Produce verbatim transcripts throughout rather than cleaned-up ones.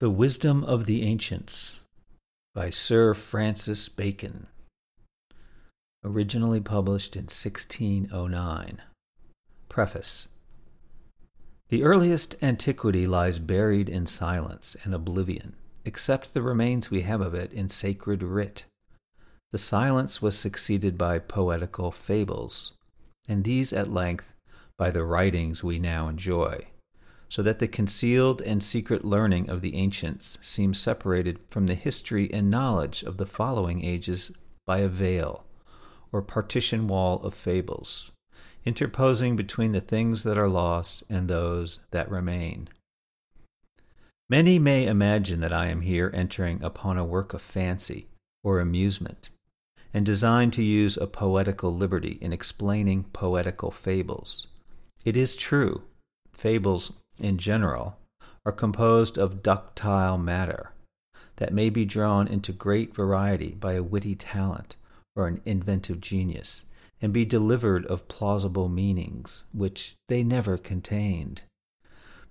The Wisdom of the Ancients by Sir Francis Bacon, originally published in sixteen oh nine. Preface. The earliest antiquity lies buried in silence and oblivion, except the remains we have of it in sacred writ. The silence was succeeded by poetical fables, and these at length by the writings we now enjoy, so that the concealed and secret learning of the ancients seems separated from the history and knowledge of the following ages by a veil, or partition wall of fables, interposing between the things that are lost and those that remain. Many may imagine that I am here entering upon a work of fancy or amusement, and designed to use a poetical liberty in explaining poetical fables. It is true, fables in general, are composed of ductile matter that may be drawn into great variety by a witty talent or an inventive genius, and be delivered of plausible meanings which they never contained.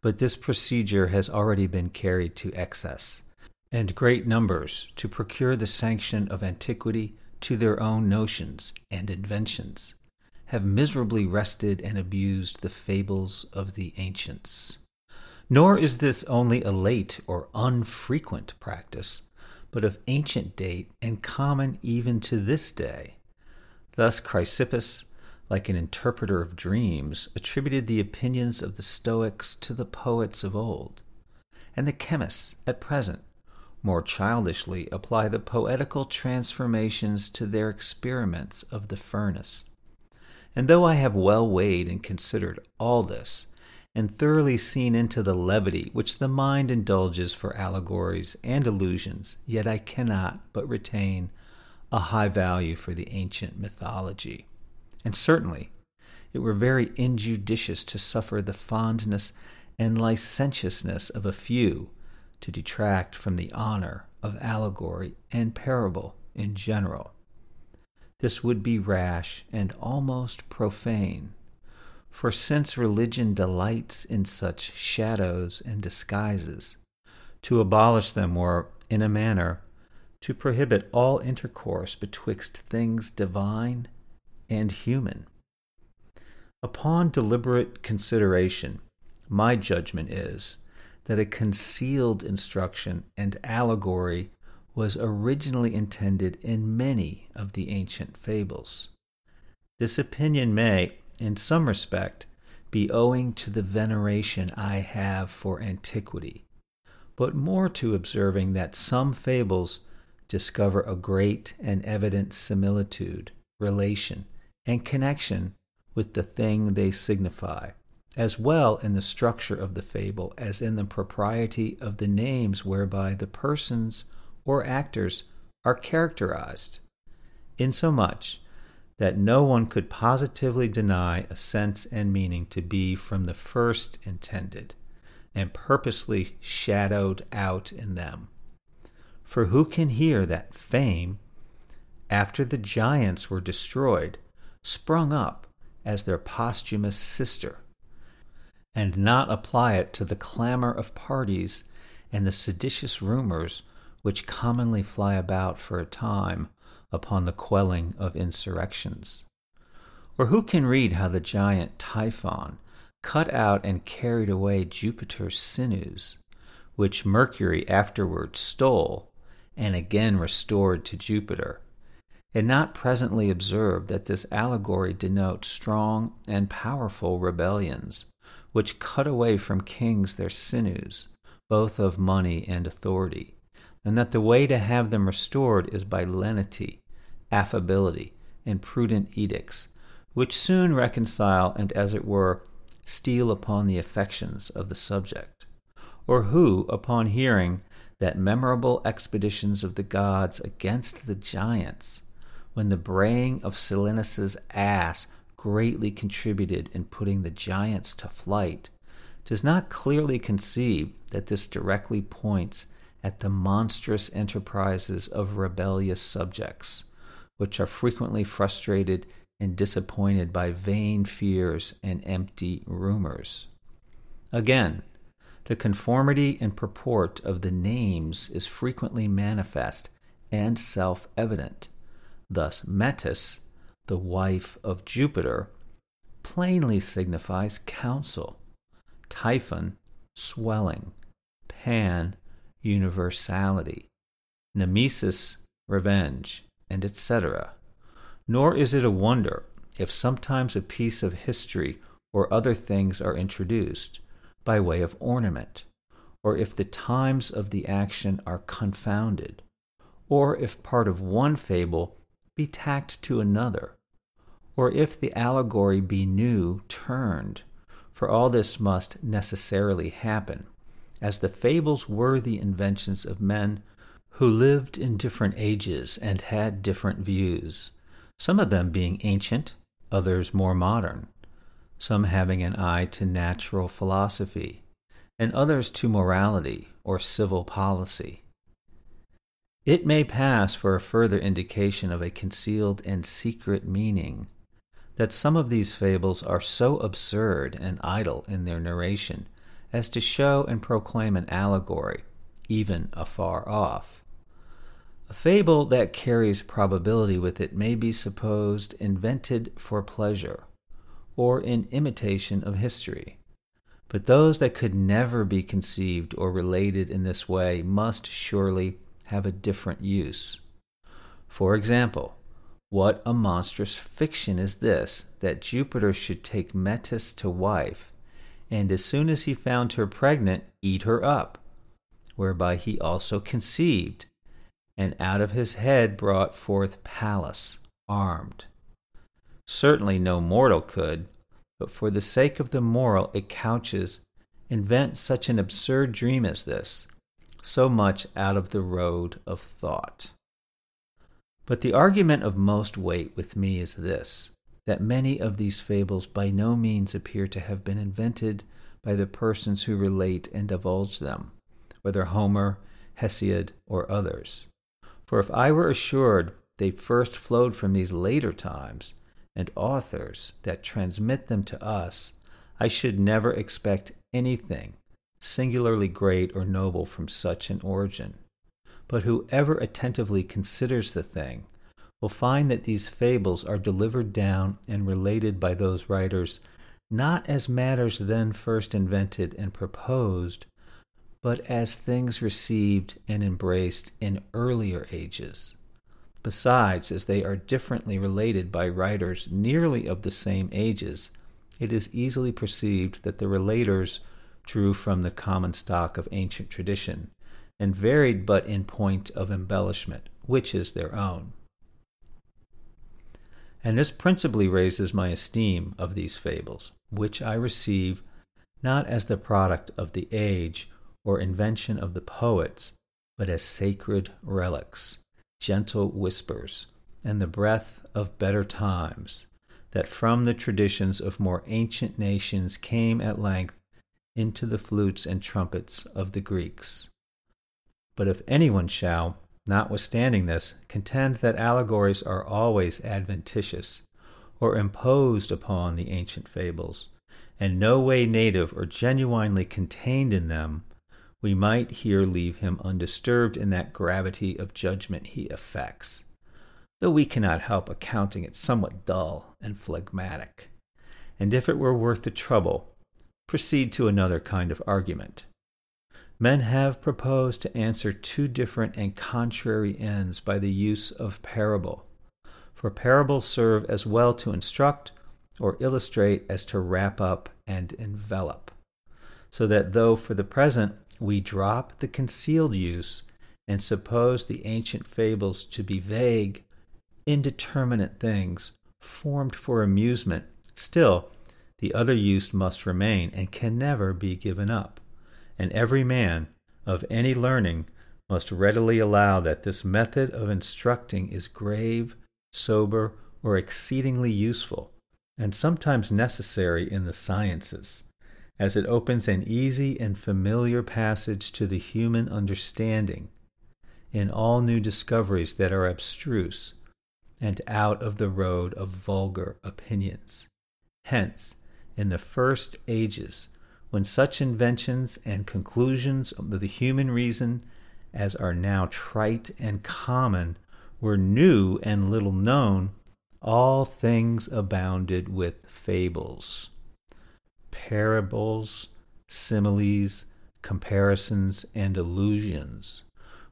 But this procedure has already been carried to excess, and great numbers, to procure the sanction of antiquity to their own notions and inventions, have miserably wrested and abused the fables of the ancients. Nor is this only a late or unfrequent practice, but of ancient date and common even to this day. Thus Chrysippus, like an interpreter of dreams, attributed the opinions of the Stoics to the poets of old, and the chemists at present more childishly apply the poetical transformations to their experiments of the furnace. And though I have well weighed and considered all this, and thoroughly seen into the levity which the mind indulges for allegories and allusions, yet I cannot but retain a high value for the ancient mythology. And certainly it were very injudicious to suffer the fondness and licentiousness of a few to detract from the honor of allegory and parable in general. This would be rash and almost profane, for since religion delights in such shadows and disguises, to abolish them were, in a manner, to prohibit all intercourse betwixt things divine and human. Upon deliberate consideration, my judgment is that a concealed instruction and allegory was originally intended in many of the ancient fables. This opinion may, in some respect, be owing to the veneration I have for antiquity, but more to observing that some fables discover a great and evident similitude, relation, and connection with the thing they signify, as well in the structure of the fable as in the propriety of the names whereby the persons or actors are characterized, insomuch that no one could positively deny a sense and meaning to be from the first intended, and purposely shadowed out in them. For who can hear that fame, after the giants were destroyed, sprung up as their posthumous sister, and not apply it to the clamor of parties and the seditious rumors which commonly fly about for a time upon the quelling of insurrections? Or who can read how the giant Typhon cut out and carried away Jupiter's sinews, which Mercury afterward stole and again restored to Jupiter, and not presently observe that this allegory denotes strong and powerful rebellions, which cut away from kings their sinews, both of money and authority, and that the way to have them restored is by lenity, affability, and prudent edicts, which soon reconcile and, as it were, steal upon the affections of the subject? Or who, upon hearing that memorable expeditions of the gods against the giants, when the braying of Silenus' ass greatly contributed in putting the giants to flight, does not clearly conceive that this directly points at the monstrous enterprises of rebellious subjects, which are frequently frustrated and disappointed by vain fears and empty rumors? Again, The conformity and purport of the names is frequently manifest and self-evident. Thus Metis, the wife of Jupiter, plainly signifies counsel, Typhon, swelling, Pan, universality, Nemesis, revenge, and et cetera. Nor is it a wonder if sometimes a piece of history or other things are introduced by way of ornament, or if the times of the action are confounded, or if part of one fable be tacked to another, or if the allegory be new turned, for all this must necessarily happen, as the fables were the inventions of men who lived in different ages and had different views, some of them being ancient, others more modern, some having an eye to natural philosophy, and others to morality or civil policy. It may pass for a further indication of a concealed and secret meaning that some of these fables are so absurd and idle in their narration as to show and proclaim an allegory, even afar off. A fable that carries probability with it may be supposed invented for pleasure, or in imitation of history. But those that could never be conceived or related in this way must surely have a different use. For example, what a monstrous fiction is this, that Jupiter should take Metis to wife, and as soon as he found her pregnant, eat her up, whereby he also conceived, and out of his head brought forth Pallas, armed. Certainly no mortal could, but for the sake of the moral it couches, invent such an absurd dream as this, so much out of the road of thought. But the argument of most weight with me is this, that many of these fables by no means appear to have been invented by the persons who relate and divulge them, whether Homer, Hesiod, or others. For if I were assured they first flowed from these later times, and authors that transmit them to us, I should never expect anything singularly great or noble from such an origin. But whoever attentively considers the thing will find that these fables are delivered down and related by those writers not as matters then first invented and proposed, but as things received and embraced in earlier ages. Besides, as they are differently related by writers nearly of the same ages, it is easily perceived that the relators drew from the common stock of ancient tradition, and varied but in point of embellishment, which is their own. And this principally raises my esteem of these fables, which I receive not as the product of the age or invention of the poets, but as sacred relics, gentle whispers, and the breath of better times, that from the traditions of more ancient nations came at length into the flutes and trumpets of the Greeks. But if anyone shall, notwithstanding this, contend that allegories are always adventitious, or imposed upon the ancient fables, and no way native or genuinely contained in them, we might here leave him undisturbed in that gravity of judgment he affects, though we cannot help accounting it somewhat dull and phlegmatic. And if it were worth the trouble, proceed to another kind of argument. Men have proposed to answer two different and contrary ends by the use of parable, for parables serve as well to instruct or illustrate as to wrap up and envelop, so that though for the present we drop the concealed use and suppose the ancient fables to be vague, indeterminate things formed for amusement, still the other use must remain and can never be given up. And every man of any learning must readily allow that this method of instructing is grave, sober, or exceedingly useful, and sometimes necessary in the sciences, as it opens an easy and familiar passage to the human understanding in all new discoveries that are abstruse and out of the road of vulgar opinions. Hence, in the first ages, when such inventions and conclusions of the human reason as are now trite and common were new and little known, all things abounded with fables, parables, similes, comparisons, and allusions,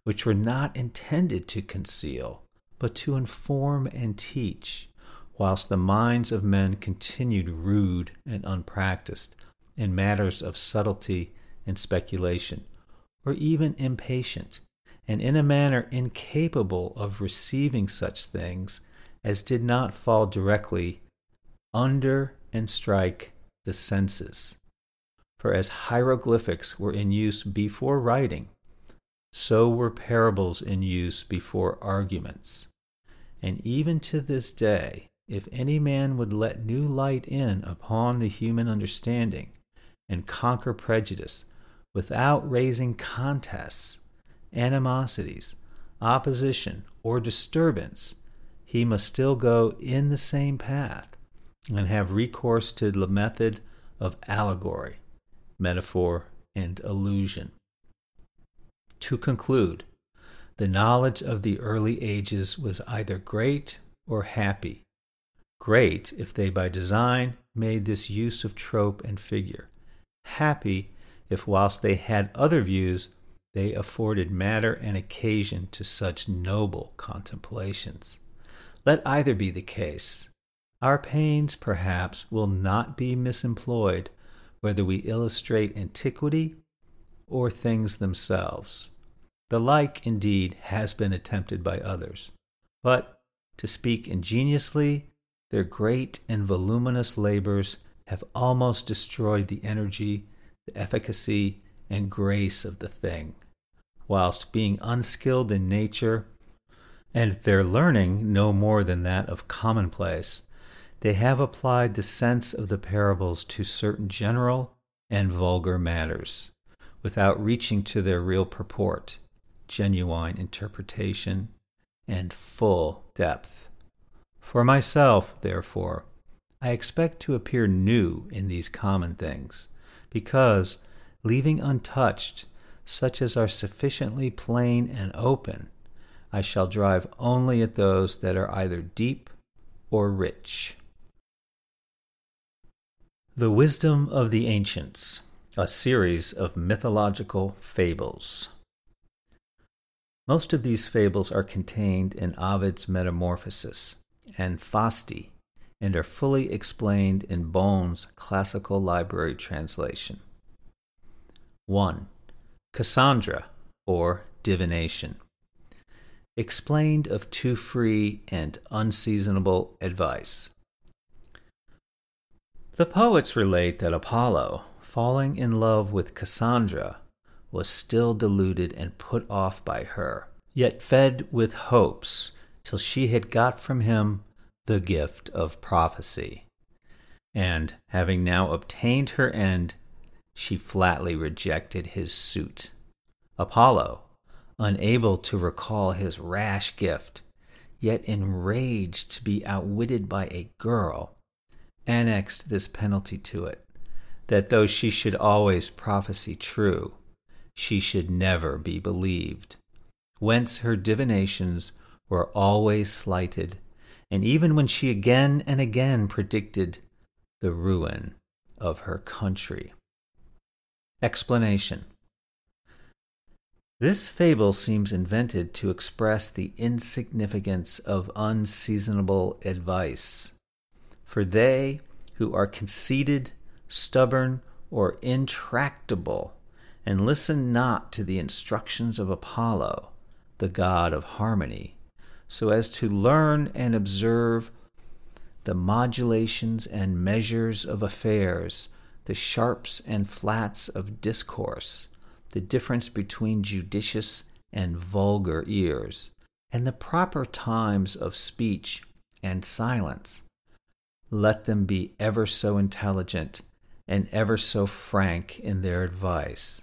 which were not intended to conceal, but to inform and teach, whilst the minds of men continued rude and unpracticed in matters of subtlety and speculation, or even impatient, and in a manner incapable of receiving such things as did not fall directly under and strike the senses. For as hieroglyphics were in use before writing, so were parables in use before arguments. And even to this day, if any man would let new light in upon the human understanding and conquer prejudice without raising contests, animosities, opposition, or disturbance, he must still go in the same path and have recourse to the method of allegory, metaphor, and allusion. To conclude, the knowledge of the early ages was either great or happy. Great if they by design made this use of trope and figure. Happy if whilst they had other views, they afforded matter and occasion to such noble contemplations. Let either be the case. Our pains, perhaps, will not be misemployed whether we illustrate antiquity or things themselves. The like, indeed, has been attempted by others, but, to speak ingeniously, their great and voluminous labors have almost destroyed the energy, the efficacy, and grace of the thing, whilst being unskilled in nature, and their learning no more than that of commonplace, they have applied the sense of the parables to certain general and vulgar matters, without reaching to their real purport, genuine interpretation, and full depth. For myself, therefore, I expect to appear new in these common things, because, leaving untouched such as are sufficiently plain and open, I shall drive only at those that are either deep or rich. The Wisdom of the Ancients, a series of mythological fables. Most of these fables are contained in Ovid's Metamorphoses and Fasti, and are fully explained in Bohn's Classical Library translation. one. Cassandra, or Divination. Explained of too free and unseasonable advice. The poets relate that Apollo, falling in love with Cassandra, was still deluded and put off by her, yet fed with hopes till she had got from him the gift of prophecy. And, having now obtained her end, she flatly rejected his suit. Apollo, unable to recall his rash gift, yet enraged to be outwitted by a girl, annexed this penalty to it, that though she should always prophesy true, she should never be believed, whence her divinations were always slighted, and even when she again and again predicted the ruin of her country. Explanation. This fable seems invented to express the insignificance of unseasonable advice. For they who are conceited, stubborn, or intractable, and listen not to the instructions of Apollo, the god of harmony, so as to learn and observe the modulations and measures of affairs, the sharps and flats of discourse, the difference between judicious and vulgar ears, and the proper times of speech and silence. Let them be ever so intelligent and ever so frank in their advice,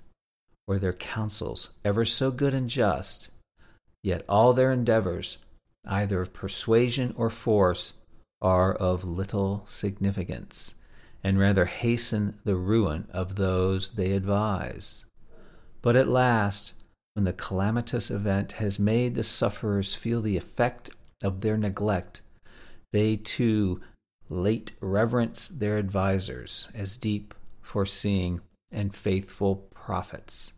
or their counsels ever so good and just, yet all their endeavors, either of persuasion or force, are of little significance, and rather hasten the ruin of those they advise. But at last, when the calamitous event has made the sufferers feel the effect of their neglect, they too late reverence their advisers as deep, foreseeing, and faithful prophets.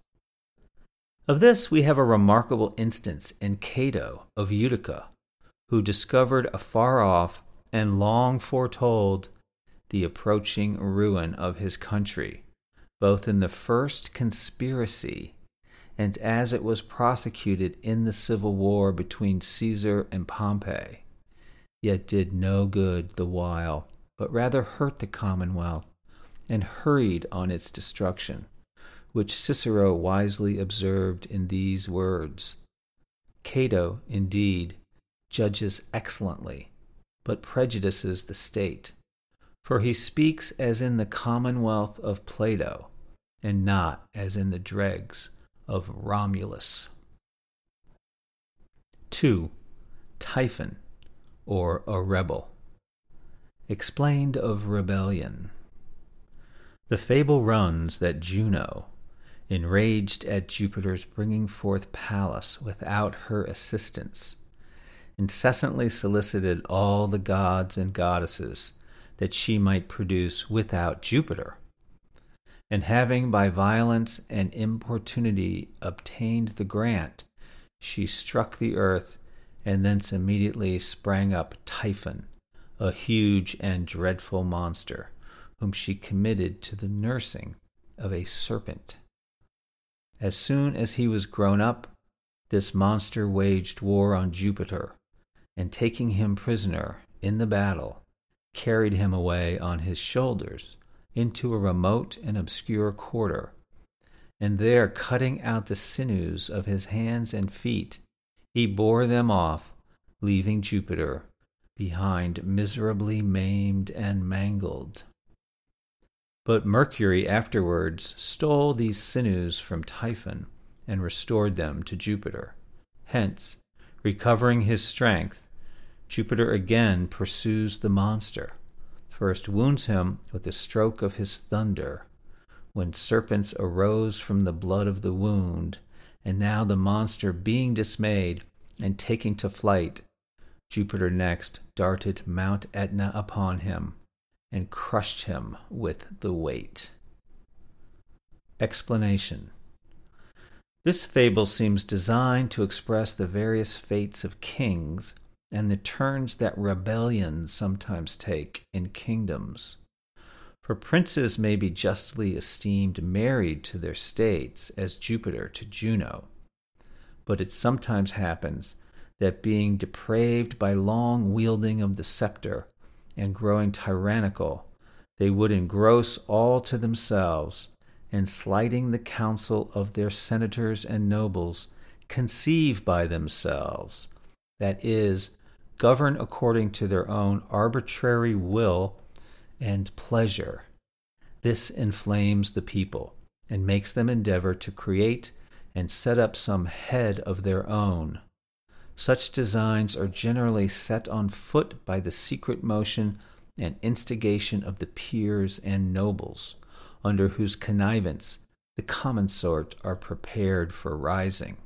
Of this we have a remarkable instance in Cato of Utica, who discovered afar off and long foretold the approaching ruin of his country, both in the first conspiracy and as it was prosecuted in the civil war between Caesar and Pompey, yet did no good the while, but rather hurt the commonwealth, and hurried on its destruction, which Cicero wisely observed in these words: Cato, indeed, judges excellently, but prejudices the state, for he speaks as in the commonwealth of Plato, and not as in the dregs of Romulus. two. Typhon, or a rebel. Explained of rebellion. The fable runs that Juno, enraged at Jupiter's bringing forth Pallas without her assistance, incessantly solicited all the gods and goddesses that she might produce without Jupiter, and having by violence and importunity obtained the grant, she struck the earth, and thence immediately sprang up Typhon, a huge and dreadful monster, whom she committed to the nursing of a serpent. As soon as he was grown up, this monster waged war on Jupiter, and taking him prisoner in the battle, carried him away on his shoulders into a remote and obscure quarter, and there cutting out the sinews of his hands and feet, he bore them off, leaving Jupiter behind miserably maimed and mangled. But Mercury afterwards stole these sinews from Typhon and restored them to Jupiter. Hence, recovering his strength, Jupiter again pursues the monster, first wounds him with the stroke of his thunder, when serpents arose from the blood of the wound, and now the monster being dismayed and taking to flight, Jupiter next darted Mount Etna upon him, and crushed him with the weight. Explanation. This fable seems designed to express the various fates of kings and the turns that rebellions sometimes take in kingdoms. For princes may be justly esteemed married to their states, as Jupiter to Juno, but it sometimes happens that being depraved by long wielding of the scepter and growing tyrannical, they would engross all to themselves, and slighting the counsel of their senators and nobles, conceive by themselves, that is, govern according to their own arbitrary will and pleasure. This inflames the people, and makes them endeavor to create and set up some head of their own. Such designs are generally set on foot by the secret motion and instigation of the peers and nobles, under whose connivance the common sort are prepared for rising,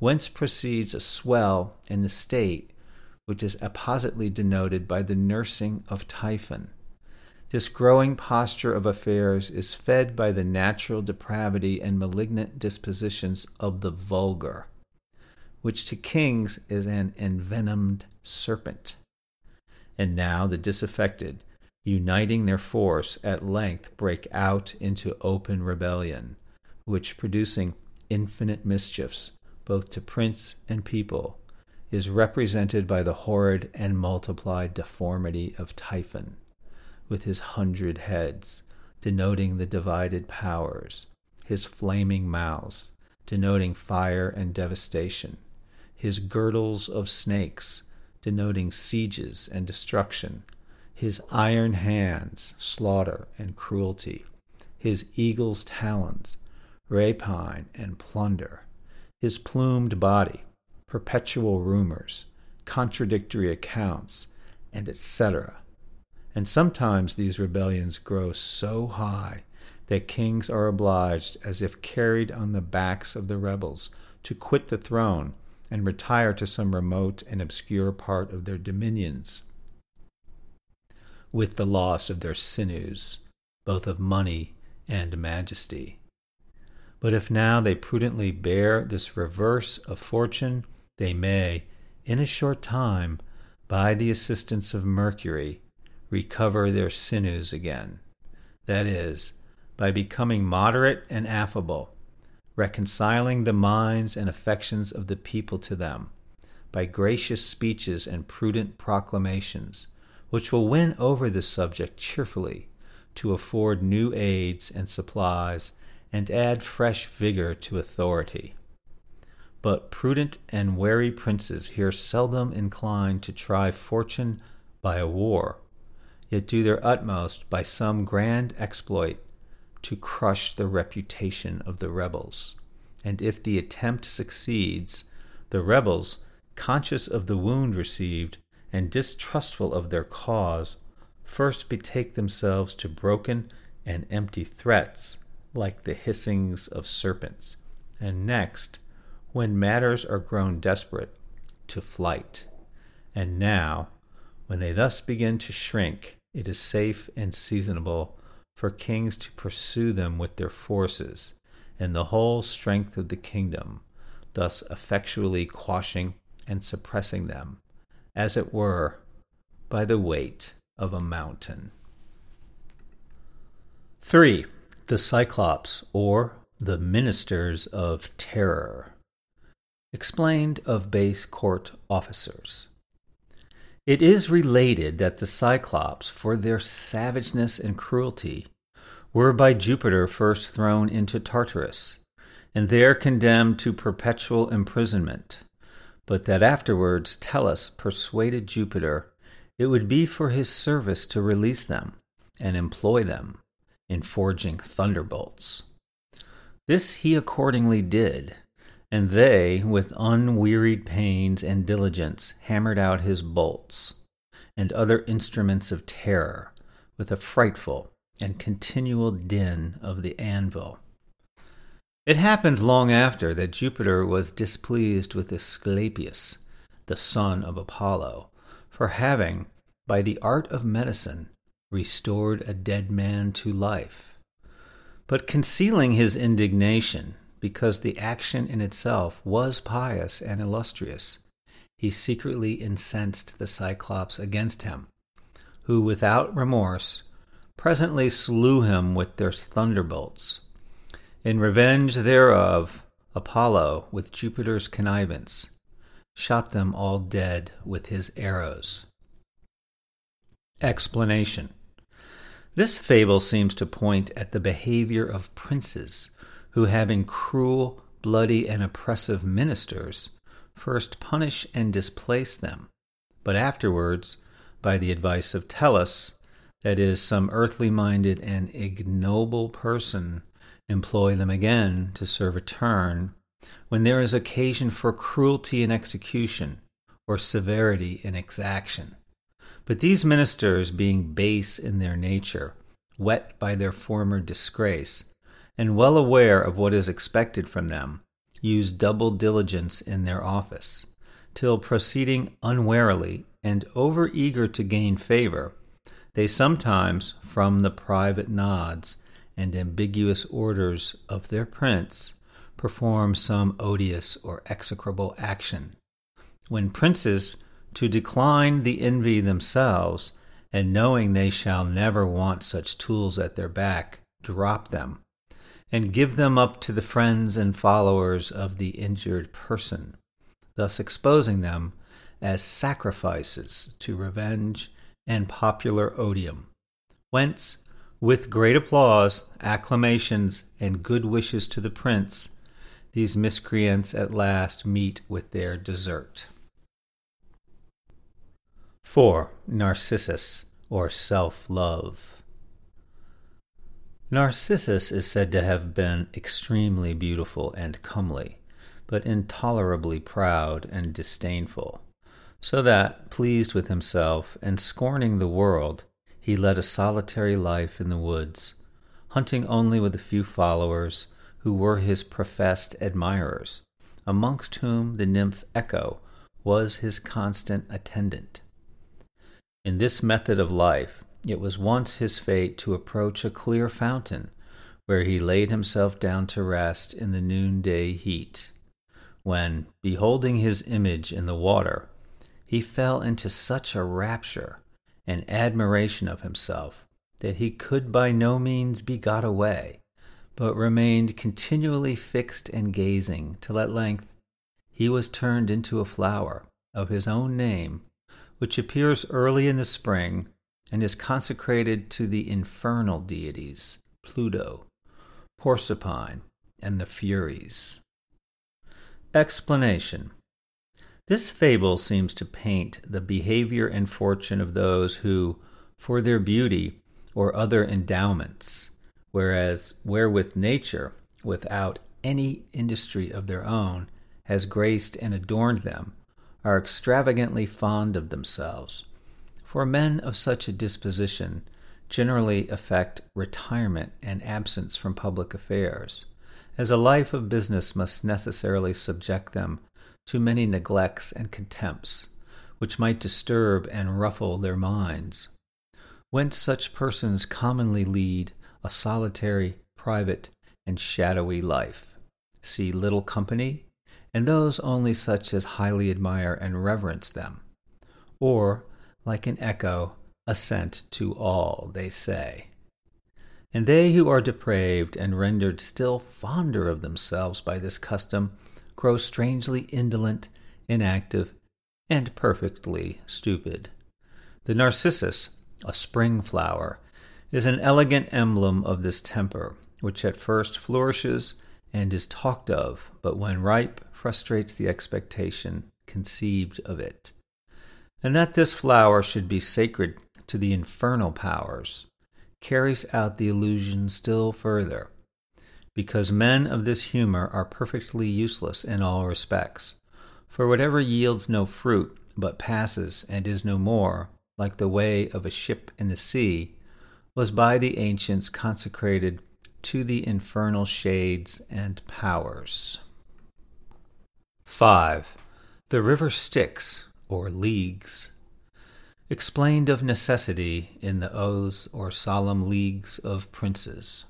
whence proceeds a swell in the state, which is appositely denoted by the nursing of Typhon. This growing posture of affairs is fed by the natural depravity and malignant dispositions of the vulgar, which to kings is an envenomed serpent. And now the disaffected, uniting their force, at length break out into open rebellion, which, producing infinite mischiefs, both to prince and people, is represented by the horrid and multiplied deformity of Typhon, with his hundred heads, denoting the divided powers, his flaming mouths, denoting fire and devastation, his girdles of snakes, denoting sieges and destruction, his iron hands, slaughter and cruelty, his eagle's talons, rapine and plunder, his plumed body, perpetual rumors, contradictory accounts, and et cetera, and sometimes these rebellions grow so high that kings are obliged, as if carried on the backs of the rebels, to quit the throne and retire to some remote and obscure part of their dominions, with the loss of their sinews, both of money and majesty. But if now they prudently bear this reverse of fortune, they may, in a short time, by the assistance of Mercury, recover their sinews again, that is, by becoming moderate and affable, reconciling the minds and affections of the people to them, by gracious speeches and prudent proclamations, which will win over the subject cheerfully, to afford new aids and supplies, and add fresh vigor to authority. But prudent and wary princes here seldom incline to try fortune by a war, yet do their utmost by some grand exploit to crush the reputation of the rebels. And if the attempt succeeds, the rebels, conscious of the wound received and distrustful of their cause, first betake themselves to broken and empty threats, like the hissings of serpents, and next, when matters are grown desperate, to flight. And now, when they thus begin to shrink, it is safe and seasonable for kings to pursue them with their forces, and the whole strength of the kingdom, thus effectually quashing and suppressing them, as it were, by the weight of a mountain. Three. The Cyclops, or the Ministers of Terror. Explained of base court officers. It is related that the Cyclops, for their savageness and cruelty, were by Jupiter first thrown into Tartarus, and there condemned to perpetual imprisonment, but that afterwards Tellus persuaded Jupiter it would be for his service to release them and employ them in forging thunderbolts. This he accordingly did, and they, with unwearied pains and diligence, hammered out his bolts and other instruments of terror with a frightful and continual din of the anvil. It happened long after that Jupiter was displeased with Asclepius, the son of Apollo, for having, by the art of medicine, restored a dead man to life. But concealing his indignation, because the action in itself was pious and illustrious, he secretly incensed the Cyclops against him, who without remorse presently slew him with their thunderbolts. In revenge thereof, Apollo, with Jupiter's connivance, shot them all dead with his arrows. Explanation. This fable seems to point at the behavior of princes, who, having cruel, bloody, and oppressive ministers, first punish and displace them, but afterwards, by the advice of Tellus, that is, some earthly-minded and ignoble person, employ them again to serve a turn, when there is occasion for cruelty in execution, or severity in exaction. But these ministers, being base in their nature, wet by their former disgrace, and well aware of what is expected from them, use double diligence in their office, till proceeding unwarily and over-eager to gain favor, they sometimes, from the private nods and ambiguous orders of their prince, perform some odious or execrable action. When princes, to decline the envy themselves, and knowing they shall never want such tools at their back, drop them, and give them up to the friends and followers of the injured person, thus exposing them as sacrifices to revenge and popular odium, whence, with great applause, acclamations, and good wishes to the prince, these miscreants at last meet with their desert. Four. Narcissus, or self-love. Narcissus is said to have been extremely beautiful and comely, but intolerably proud and disdainful, so that, pleased with himself and scorning the world, he led a solitary life in the woods, hunting only with a few followers who were his professed admirers, amongst whom the nymph Echo was his constant attendant. In this method of life, it was once his fate to approach a clear fountain, where he laid himself down to rest in the noonday heat, when, beholding his image in the water, he fell into such a rapture and admiration of himself that he could by no means be got away, but remained continually fixed and gazing, till at length he was turned into a flower of his own name, which appears early in the spring and is consecrated to the infernal deities, Pluto, Proserpine, and the Furies. Explanation. This fable seems to paint the behavior and fortune of those who, for their beauty or other endowments, whereas wherewith nature, without any industry of their own, has graced and adorned them, are extravagantly fond of themselves. For men of such a disposition generally affect retirement and absence from public affairs, as a life of business must necessarily subject them to many neglects and contempts, which might disturb and ruffle their minds. Whence such persons commonly lead a solitary, private, and shadowy life, see little company, and those only such as highly admire and reverence them, or, like an echo, assent to all they say. And they who are depraved and rendered still fonder of themselves by this custom grow strangely indolent, inactive, and perfectly stupid. The narcissus, a spring flower, is an elegant emblem of this temper, which at first flourishes and is talked of, but when ripe frustrates the expectation conceived of it. And that this flower should be sacred to the infernal powers carries out the illusion still further, because men of this humor are perfectly useless in all respects. For whatever yields no fruit, but passes and is no more, like the way of a ship in the sea, was by the ancients consecrated to the infernal shades and powers. five. The river Styx, or leagues. Explained of necessity in the oaths or solemn leagues of princes.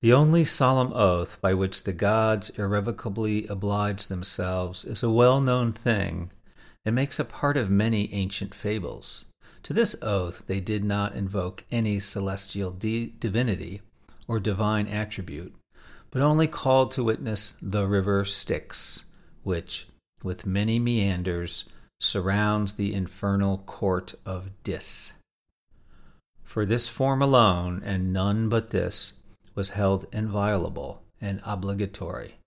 The only solemn oath by which the gods irrevocably oblige themselves is a well-known thing, and makes a part of many ancient fables. To this oath they did not invoke any celestial de- divinity or divine attribute, but only called to witness the river Styx, which, with many meanders, surrounds the infernal court of Dis. For this form alone, and none but this, was held inviolable and obligatory,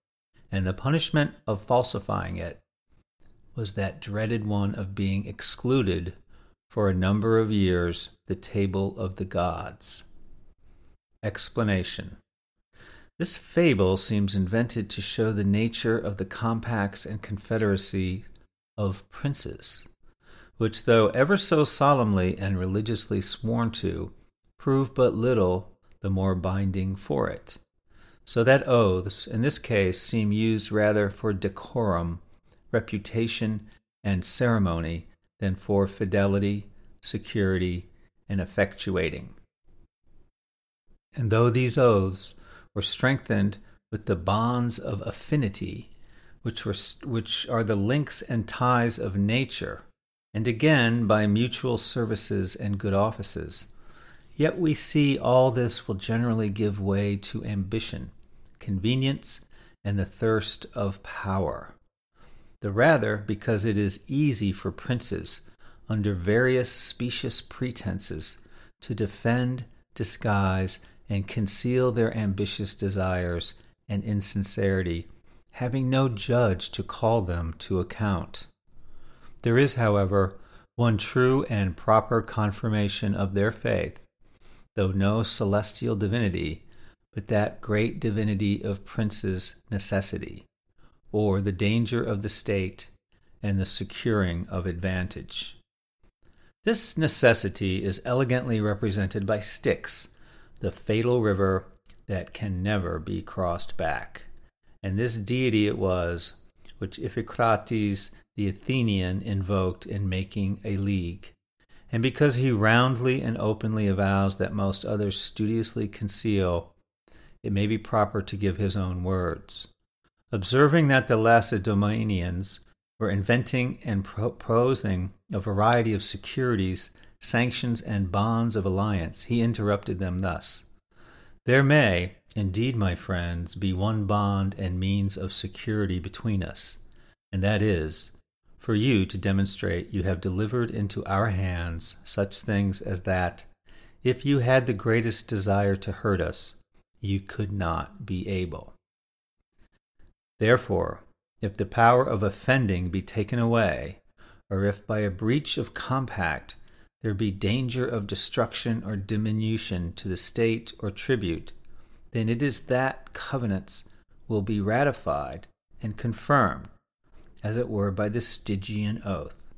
and the punishment of falsifying it was that dreaded one of being excluded for a number of years the table of the gods. Explanation. This fable seems invented to show the nature of the compacts and confederacy of princes, which, though ever so solemnly and religiously sworn to, prove but little the more binding for it, so that oaths in this case seem used rather for decorum, reputation, and ceremony than for fidelity, security, and effectuating. And though these oaths were strengthened with the bonds of affinity, which were which are the links and ties of nature, and again by mutual services and good offices, yet we see all this will generally give way to ambition, convenience, and the thirst of power. The rather because it is easy for princes, under various specious pretenses, to defend, disguise, and conceal their ambitious desires and insincerity, having no judge to call them to account. There is, however, one true and proper confirmation of their faith, though no celestial divinity, but that great divinity of princes, necessity, or the danger of the state and the securing of advantage. This necessity is elegantly represented by Styx, the fatal river that can never be crossed back. And this deity it was which Iphicrates the Athenian invoked in making a league. And because he roundly and openly avows that most others studiously conceal, it may be proper to give his own words. Observing that the Lacedaemonians were inventing and proposing a variety of securities, sanctions, and bonds of alliance, he interrupted them thus: "There may, indeed, my friends, be one bond and means of security between us, and that is, for you to demonstrate you have delivered into our hands such things as that, if you had the greatest desire to hurt us, you could not be able. Therefore, if the power of offending be taken away, or if by a breach of compact there be danger of destruction or diminution to the state or tribute, then it is that covenants will be ratified and confirmed, as it were, by the Stygian oath,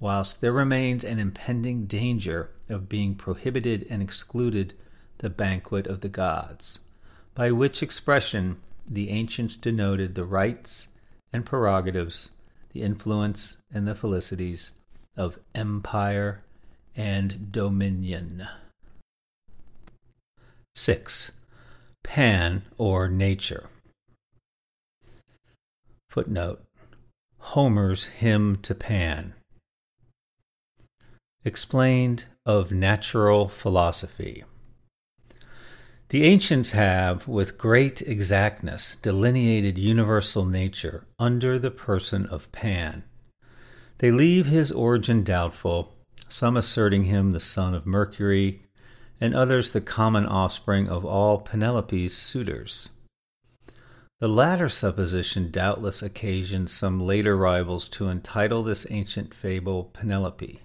whilst there remains an impending danger of being prohibited and excluded the banquet of the gods," by which expression the ancients denoted the rights and prerogatives, the influence and the felicities of empire and dominion. six. Pan, or Nature. Footnote: Homer's Hymn to Pan. Explained of Natural Philosophy. The ancients have, with great exactness, delineated universal nature under the person of Pan. They leave his origin doubtful, some asserting him the son of Mercury, and others the common offspring of all Penelope's suitors. The latter supposition doubtless occasioned some later rivals to entitle this ancient fable Penelope,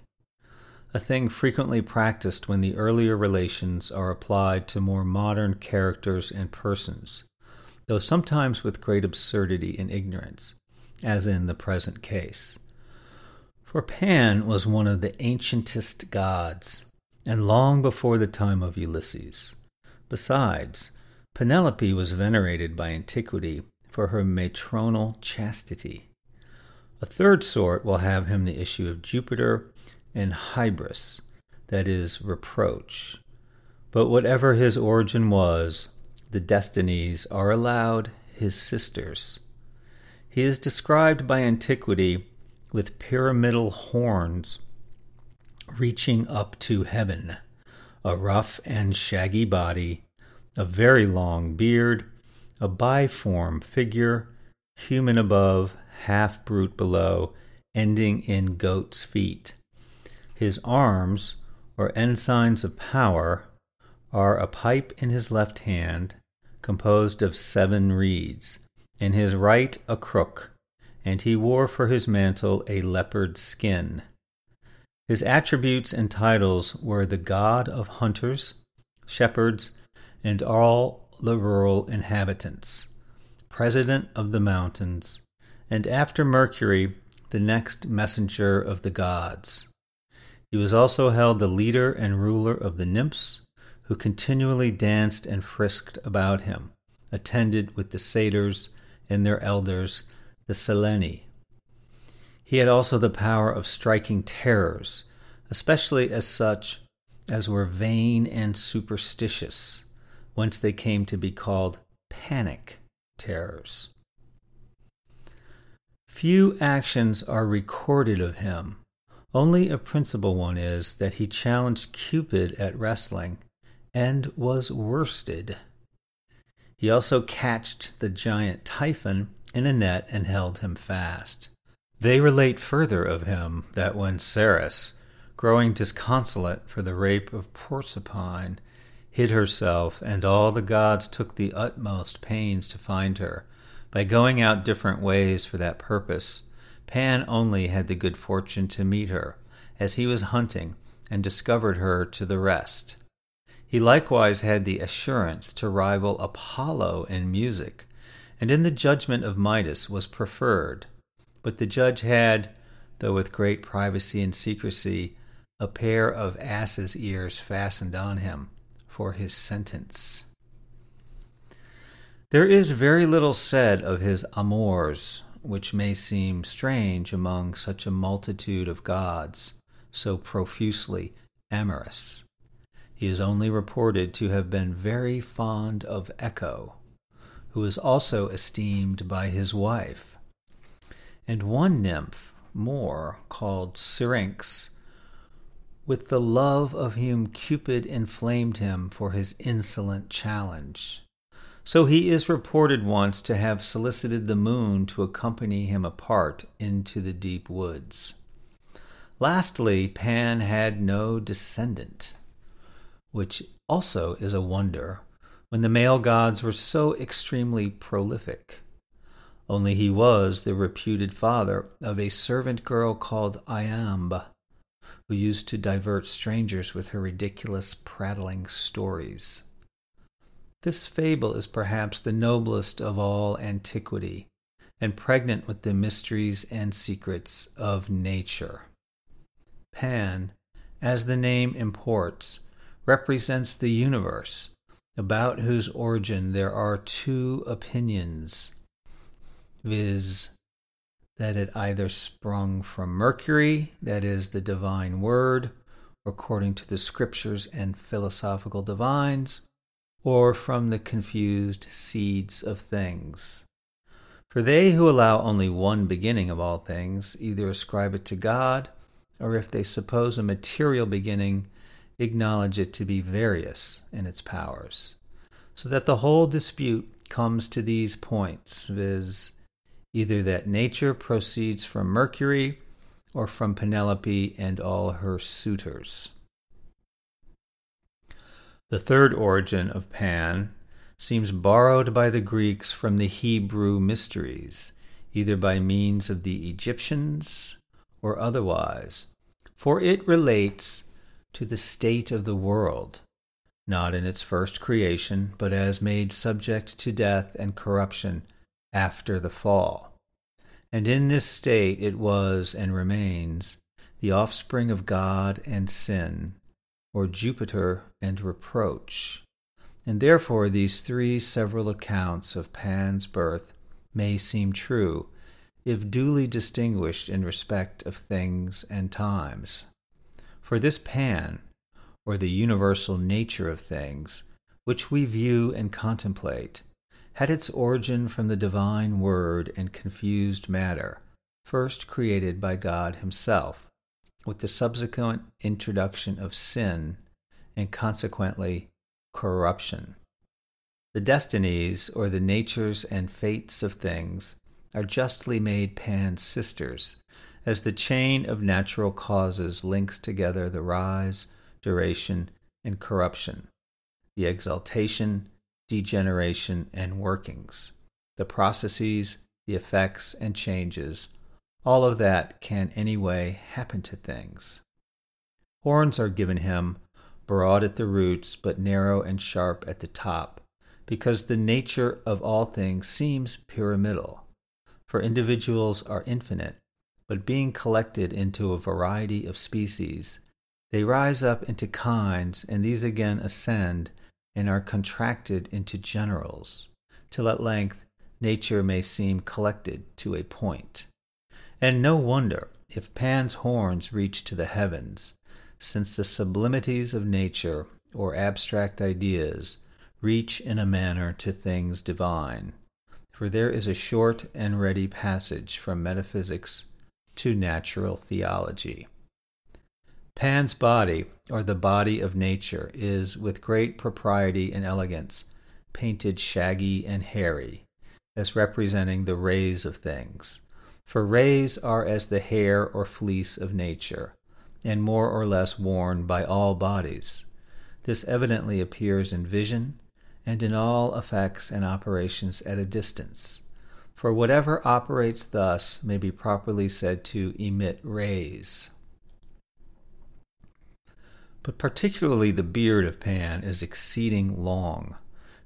a thing frequently practiced when the earlier relations are applied to more modern characters and persons, though sometimes with great absurdity and ignorance, as in the present case. For Pan was one of the ancientest gods, and long before the time of Ulysses. Besides, Penelope was venerated by antiquity for her matronal chastity. A third sort will have him the issue of Jupiter and hybris, that is, reproach. But whatever his origin was, the destinies are allowed his sisters. He is described by antiquity with pyramidal horns reaching up to heaven, a rough and shaggy body, a very long beard, a biform figure, human above, half brute below, ending in goat's feet. His arms, or ensigns of power, are a pipe in his left hand, composed of seven reeds, in his right a crook, and he wore for his mantle a leopard skin. His attributes and titles were the god of hunters, shepherds, and all the rural inhabitants, president of the mountains, and after Mercury, the next messenger of the gods. He was also held the leader and ruler of the nymphs, who continually danced and frisked about him, attended with the satyrs and their elders, the Seleni. He had also the power of striking terrors, especially as such as were vain and superstitious, whence they came to be called panic terrors. Few actions are recorded of him. Only a principal one is that he challenged Cupid at wrestling and was worsted. He also catched the giant Typhon in a net and held him fast. They relate further of him that when Ceres, growing disconsolate for the rape of Proserpine, hid herself, and all the gods took the utmost pains to find her, by going out different ways for that purpose, Pan only had the good fortune to meet her, as he was hunting, and discovered her to the rest. He likewise had the assurance to rival Apollo in music, and in the judgment of Midas was preferred. But the judge had, though with great privacy and secrecy, a pair of ass's ears fastened on him for his sentence. There is very little said of his amours, which may seem strange among such a multitude of gods, so profusely amorous. He is only reported to have been very fond of Echo, who is also esteemed by his wife, and one nymph more called Syrinx. With the love of whom Cupid inflamed him for his insolent challenge. So he is reported once to have solicited the moon to accompany him apart into the deep woods. Lastly, Pan had no descendant, which also is a wonder, when the male gods were so extremely prolific. Only he was the reputed father of a servant girl called Iambe, who used to divert strangers with her ridiculous, prattling stories. This fable is perhaps the noblest of all antiquity, and pregnant with the mysteries and secrets of nature. Pan, as the name imports, represents the universe, about whose origin there are two opinions, viz., that it either sprung from Mercury, that is, the divine word, according to the scriptures and philosophical divines, or from the confused seeds of things. For they who allow only one beginning of all things either ascribe it to God, or if they suppose a material beginning, acknowledge it to be various in its powers. So that the whole dispute comes to these points, viz., either that nature proceeds from Mercury or from Penelope and all her suitors. The third origin of Pan seems borrowed by the Greeks from the Hebrew mysteries, either by means of the Egyptians or otherwise, for it relates to the state of the world, not in its first creation, but as made subject to death and corruption after the fall. And in this state it was and remains the offspring of God and sin, or Jupiter and reproach. And therefore these three several accounts of Pan's birth may seem true, if duly distinguished in respect of things and times. For this Pan, or the universal nature of things, which we view and contemplate, had its origin from the divine word and confused matter, first created by God himself, with the subsequent introduction of sin, and consequently corruption. The destinies, or the natures and fates of things, are justly made Pan's sisters, as the chain of natural causes links together the rise, duration, and corruption, the exaltation, degeneration and workings, the processes, the effects and changes, all of that can anyway happen to things. Horns are given him, broad at the roots, but narrow and sharp at the top, because the nature of all things seems pyramidal, for individuals are infinite, but being collected into a variety of species, they rise up into kinds, and these again ascend, and are contracted into generals, till at length nature may seem collected to a point. And no wonder if Pan's horns reach to the heavens, since the sublimities of nature, or abstract ideas, reach in a manner to things divine, for there is a short and ready passage from metaphysics to natural theology. Pan's body, or the body of nature, is, with great propriety and elegance, painted shaggy and hairy, as representing the rays of things. For rays are as the hair or fleece of nature, and more or less worn by all bodies. This evidently appears in vision, and in all effects and operations at a distance. For whatever operates thus may be properly said to emit rays. But particularly the beard of Pan is exceeding long,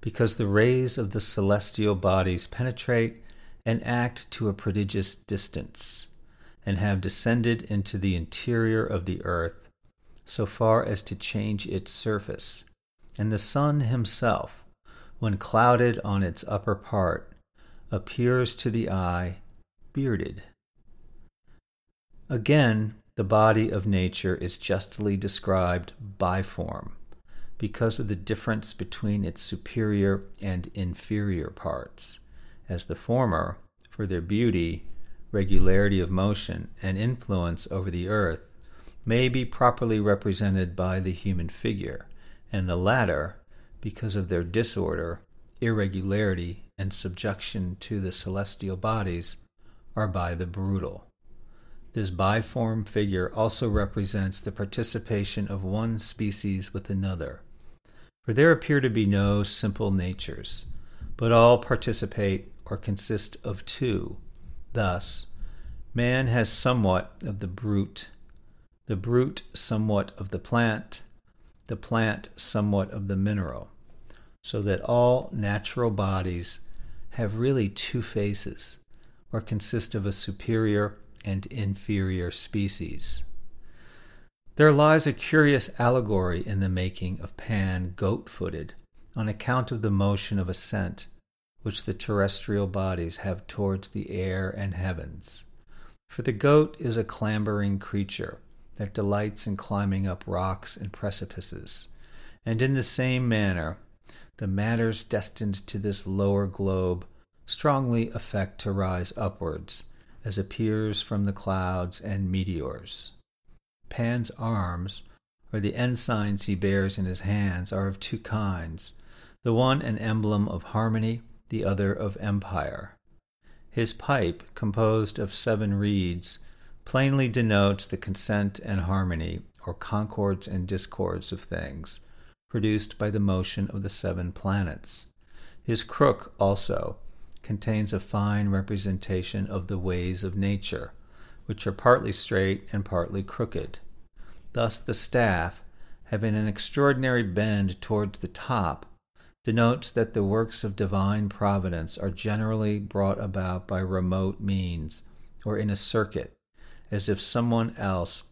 because the rays of the celestial bodies penetrate and act to a prodigious distance, and have descended into the interior of the earth, so far as to change its surface, and the sun himself, when clouded on its upper part, appears to the eye bearded. Again, the body of nature is justly described biform, because of the difference between its superior and inferior parts, as the former, for their beauty, regularity of motion, and influence over the earth, may be properly represented by the human figure, and the latter, because of their disorder, irregularity, and subjection to the celestial bodies, are by the brutal. This biform figure also represents the participation of one species with another, for there appear to be no simple natures, but all participate or consist of two. Thus, man has somewhat of the brute, the brute somewhat of the plant, the plant somewhat of the mineral, so that all natural bodies have really two faces, or consist of a superior and inferior species. There lies a curious allegory in the making of Pan goat-footed, on account of the motion of ascent which the terrestrial bodies have towards the air and heavens. For the goat is a clambering creature that delights in climbing up rocks and precipices, and in the same manner the matters destined to this lower globe strongly affect to rise upwards, as appears from the clouds and meteors. Pan's arms, or the ensigns he bears in his hands, are of two kinds, the one an emblem of harmony, the other of empire. His pipe, composed of seven reeds, plainly denotes the consent and harmony, or concords and discords of things, produced by the motion of the seven planets. His crook, also, contains a fine representation of the ways of nature, which are partly straight and partly crooked. Thus the staff, having an extraordinary bend towards the top, denotes that the works of divine providence are generally brought about by remote means, or in a circuit, as if someone else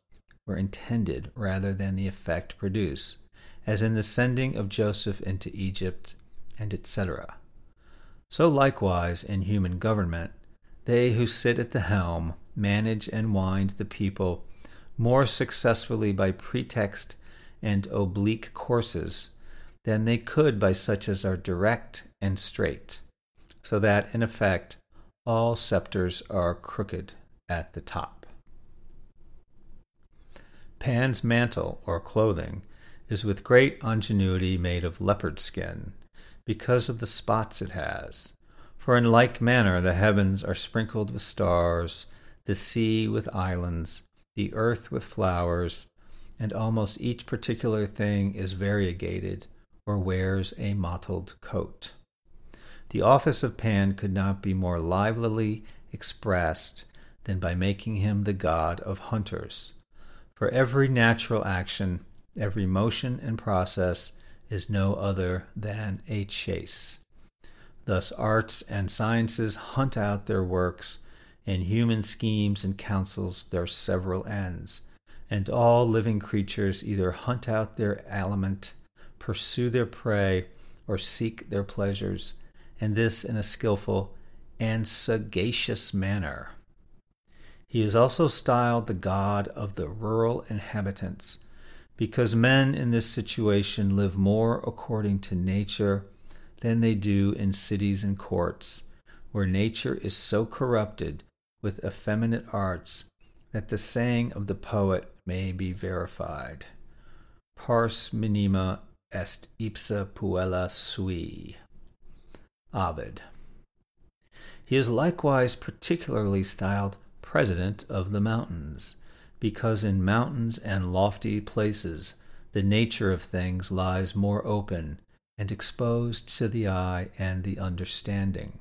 were intended rather than the effect produced, as in the sending of Joseph into Egypt, and et cetera. So likewise in human government, they who sit at the helm manage and wind the people more successfully by pretext and oblique courses than they could by such as are direct and straight, so that, in effect, all scepters are crooked at the top. Pan's mantle, or clothing, is with great ingenuity made of leopard skin, because of the spots it has. For in like manner the heavens are sprinkled with stars, the sea with islands, the earth with flowers, and almost each particular thing is variegated, or wears a mottled coat. The office of Pan could not be more livelily expressed than by making him the god of hunters. For every natural action, every motion and process, is no other than a chase. Thus arts and sciences hunt out their works, and human schemes and counsels their several ends, and all living creatures either hunt out their aliment, pursue their prey, or seek their pleasures, and this in a skillful and sagacious manner. He is also styled the god of the rural inhabitants, because men in this situation live more according to nature than they do in cities and courts, where nature is so corrupted with effeminate arts that the saying of the poet may be verified, Pars minima est ipsa puella sui. Ovid. He is likewise particularly styled President of the Mountains, because in mountains and lofty places the nature of things lies more open and exposed to the eye and the understanding.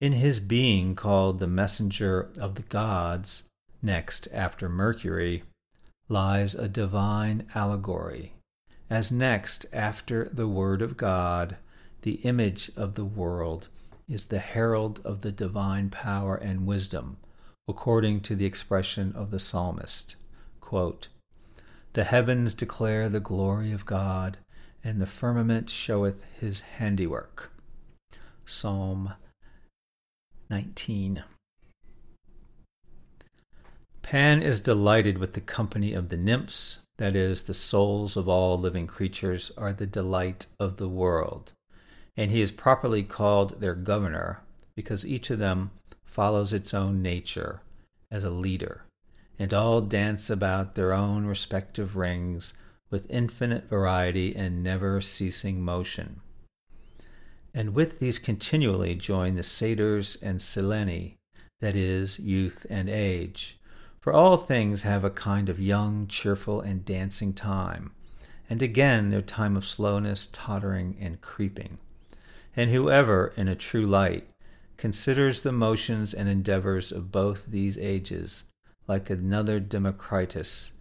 In his being called the messenger of the gods, next after Mercury, lies a divine allegory, as next after the word of God, the image of the world is the herald of the divine power and wisdom, according to the expression of the psalmist, quote, The heavens declare the glory of God, and the firmament showeth his handiwork. Psalm nineteen. Pan is delighted with the company of the nymphs, that is, the souls of all living creatures are the delight of the world, and he is properly called their governor, because each of them follows its own nature as a leader, and all dance about their own respective rings with infinite variety and never-ceasing motion. And with these continually join the satyrs and sileni, that is, youth and age. For all things have a kind of young, cheerful, and dancing time, and again their time of slowness, tottering, and creeping. And whoever, in a true light, considers the motions and endeavors of both these ages, like another Democritus,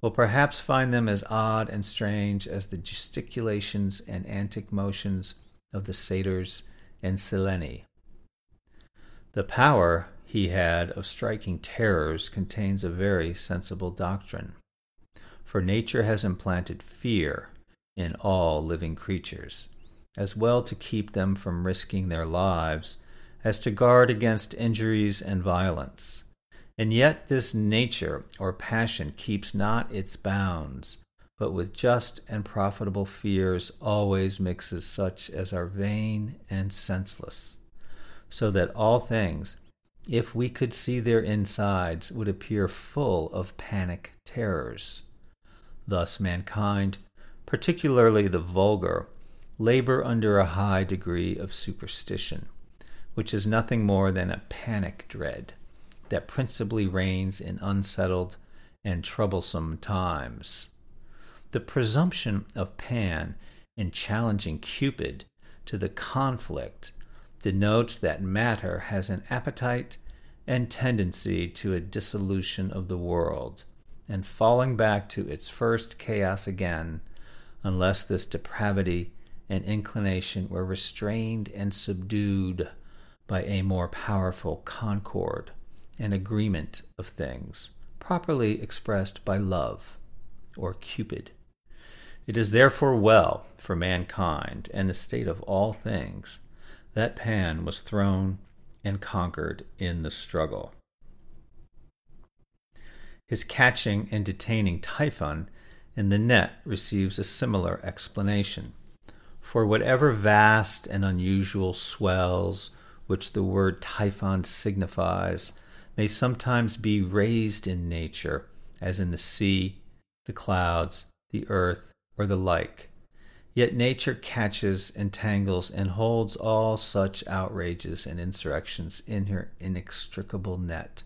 will perhaps find them as odd and strange as the gesticulations and antic motions of the satyrs and sileni. The power he had of striking terrors contains a very sensible doctrine, for nature has implanted fear in all living creatures, as well to keep them from risking their lives as to guard against injuries and violence. And yet this nature or passion keeps not its bounds, but with just and profitable fears always mixes such as are vain and senseless, so that all things, if we could see their insides, would appear full of panic terrors. Thus mankind, particularly the vulgar, labor under a high degree of superstition, which is nothing more than a panic dread that principally reigns in unsettled and troublesome times. The presumption of Pan in challenging Cupid to the conflict denotes that matter has an appetite and tendency to a dissolution of the world, and falling back to its first chaos again, unless this depravity and inclination were restrained and subdued by a more powerful concord and agreement of things, properly expressed by love, or Cupid. It is therefore well for mankind and the state of all things that Pan was thrown and conquered in the struggle. His catching and detaining Typhon in the net receives a similar explanation. For whatever vast and unusual swells which the word Typhon signifies may sometimes be raised in nature, as in the sea, the clouds, the earth, or the like. Yet nature catches, entangles, and holds all such outrages and insurrections in her inextricable net,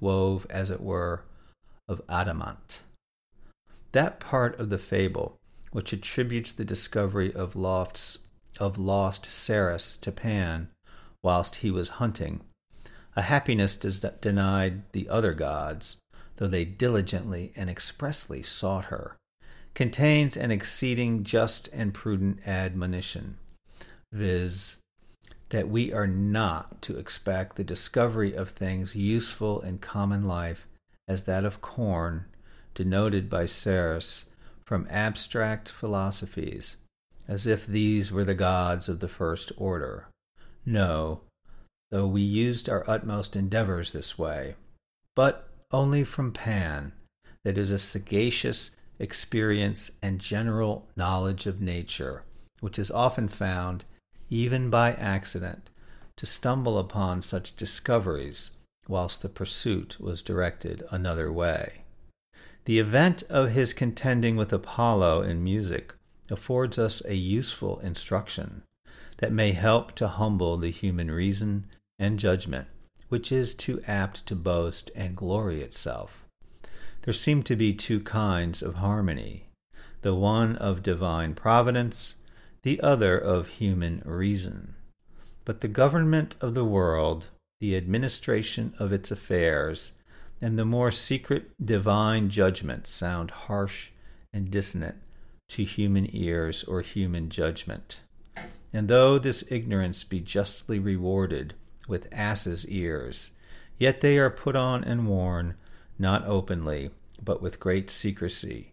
wove, as it were, of adamant. That part of the fable which attributes the discovery of, lofts, of lost Ceres to Pan whilst he was hunting, a happiness denied the other gods, though they diligently and expressly sought her, contains an exceeding just and prudent admonition, viz., that we are not to expect the discovery of things useful in common life as that of corn, denoted by Ceres, from abstract philosophies, as if these were the gods of the first order. No, though we used our utmost endeavors this way, but only from Pan, that is a sagacious experience and general knowledge of nature, which is often found, even by accident, to stumble upon such discoveries whilst the pursuit was directed another way. The event of his contending with Apollo in music affords us a useful instruction that may help to humble the human reason and judgment, which is too apt to boast and glory itself. There seem to be two kinds of harmony, the one of divine providence, the other of human reason. But the government of the world, the administration of its affairs, and the more secret divine judgments sound harsh and dissonant to human ears or human judgment. And though this ignorance be justly rewarded with asses' ears, yet they are put on and worn, not openly, but with great secrecy,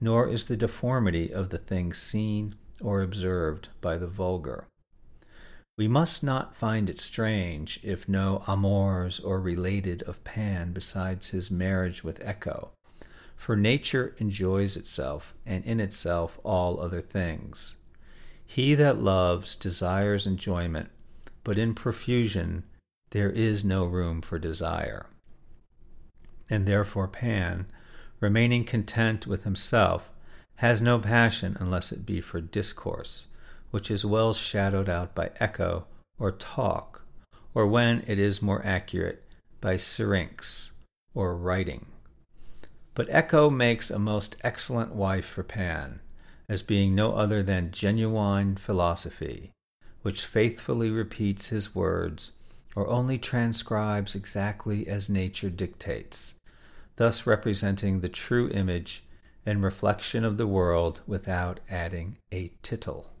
nor is the deformity of the thing seen or observed by the vulgar. We must not find it strange if no amours or related of Pan besides his marriage with Echo, for nature enjoys itself, and in itself all other things. He that loves desires enjoyment, but in profusion there is no room for desire. And therefore Pan, remaining content with himself, has no passion unless it be for discourse, which is well shadowed out by echo or talk, or when it is more accurate, by syrinx or writing. But Echo makes a most excellent wife for Pan, as being no other than genuine philosophy, which faithfully repeats his words, or only transcribes exactly as nature dictates, thus representing the true image and reflection of the world without adding a tittle.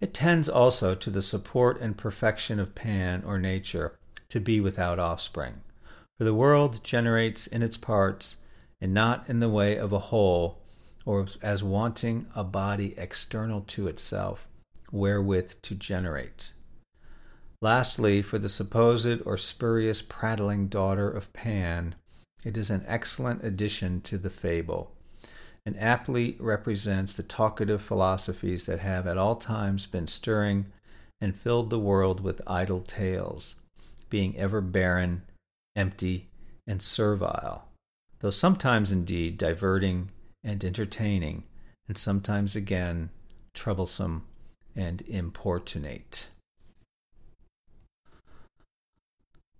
It tends also to the support and perfection of Pan or nature to be without offspring, for the world generates in its parts, and not in the way of a whole, or as wanting a body external to itself, wherewith to generate. Lastly, for the supposed or spurious prattling daughter of Pan, it is an excellent addition to the fable, and aptly represents the talkative philosophies that have at all times been stirring and filled the world with idle tales, being ever barren, empty, and servile, though sometimes indeed diverting and entertaining, and sometimes again troublesome and importunate.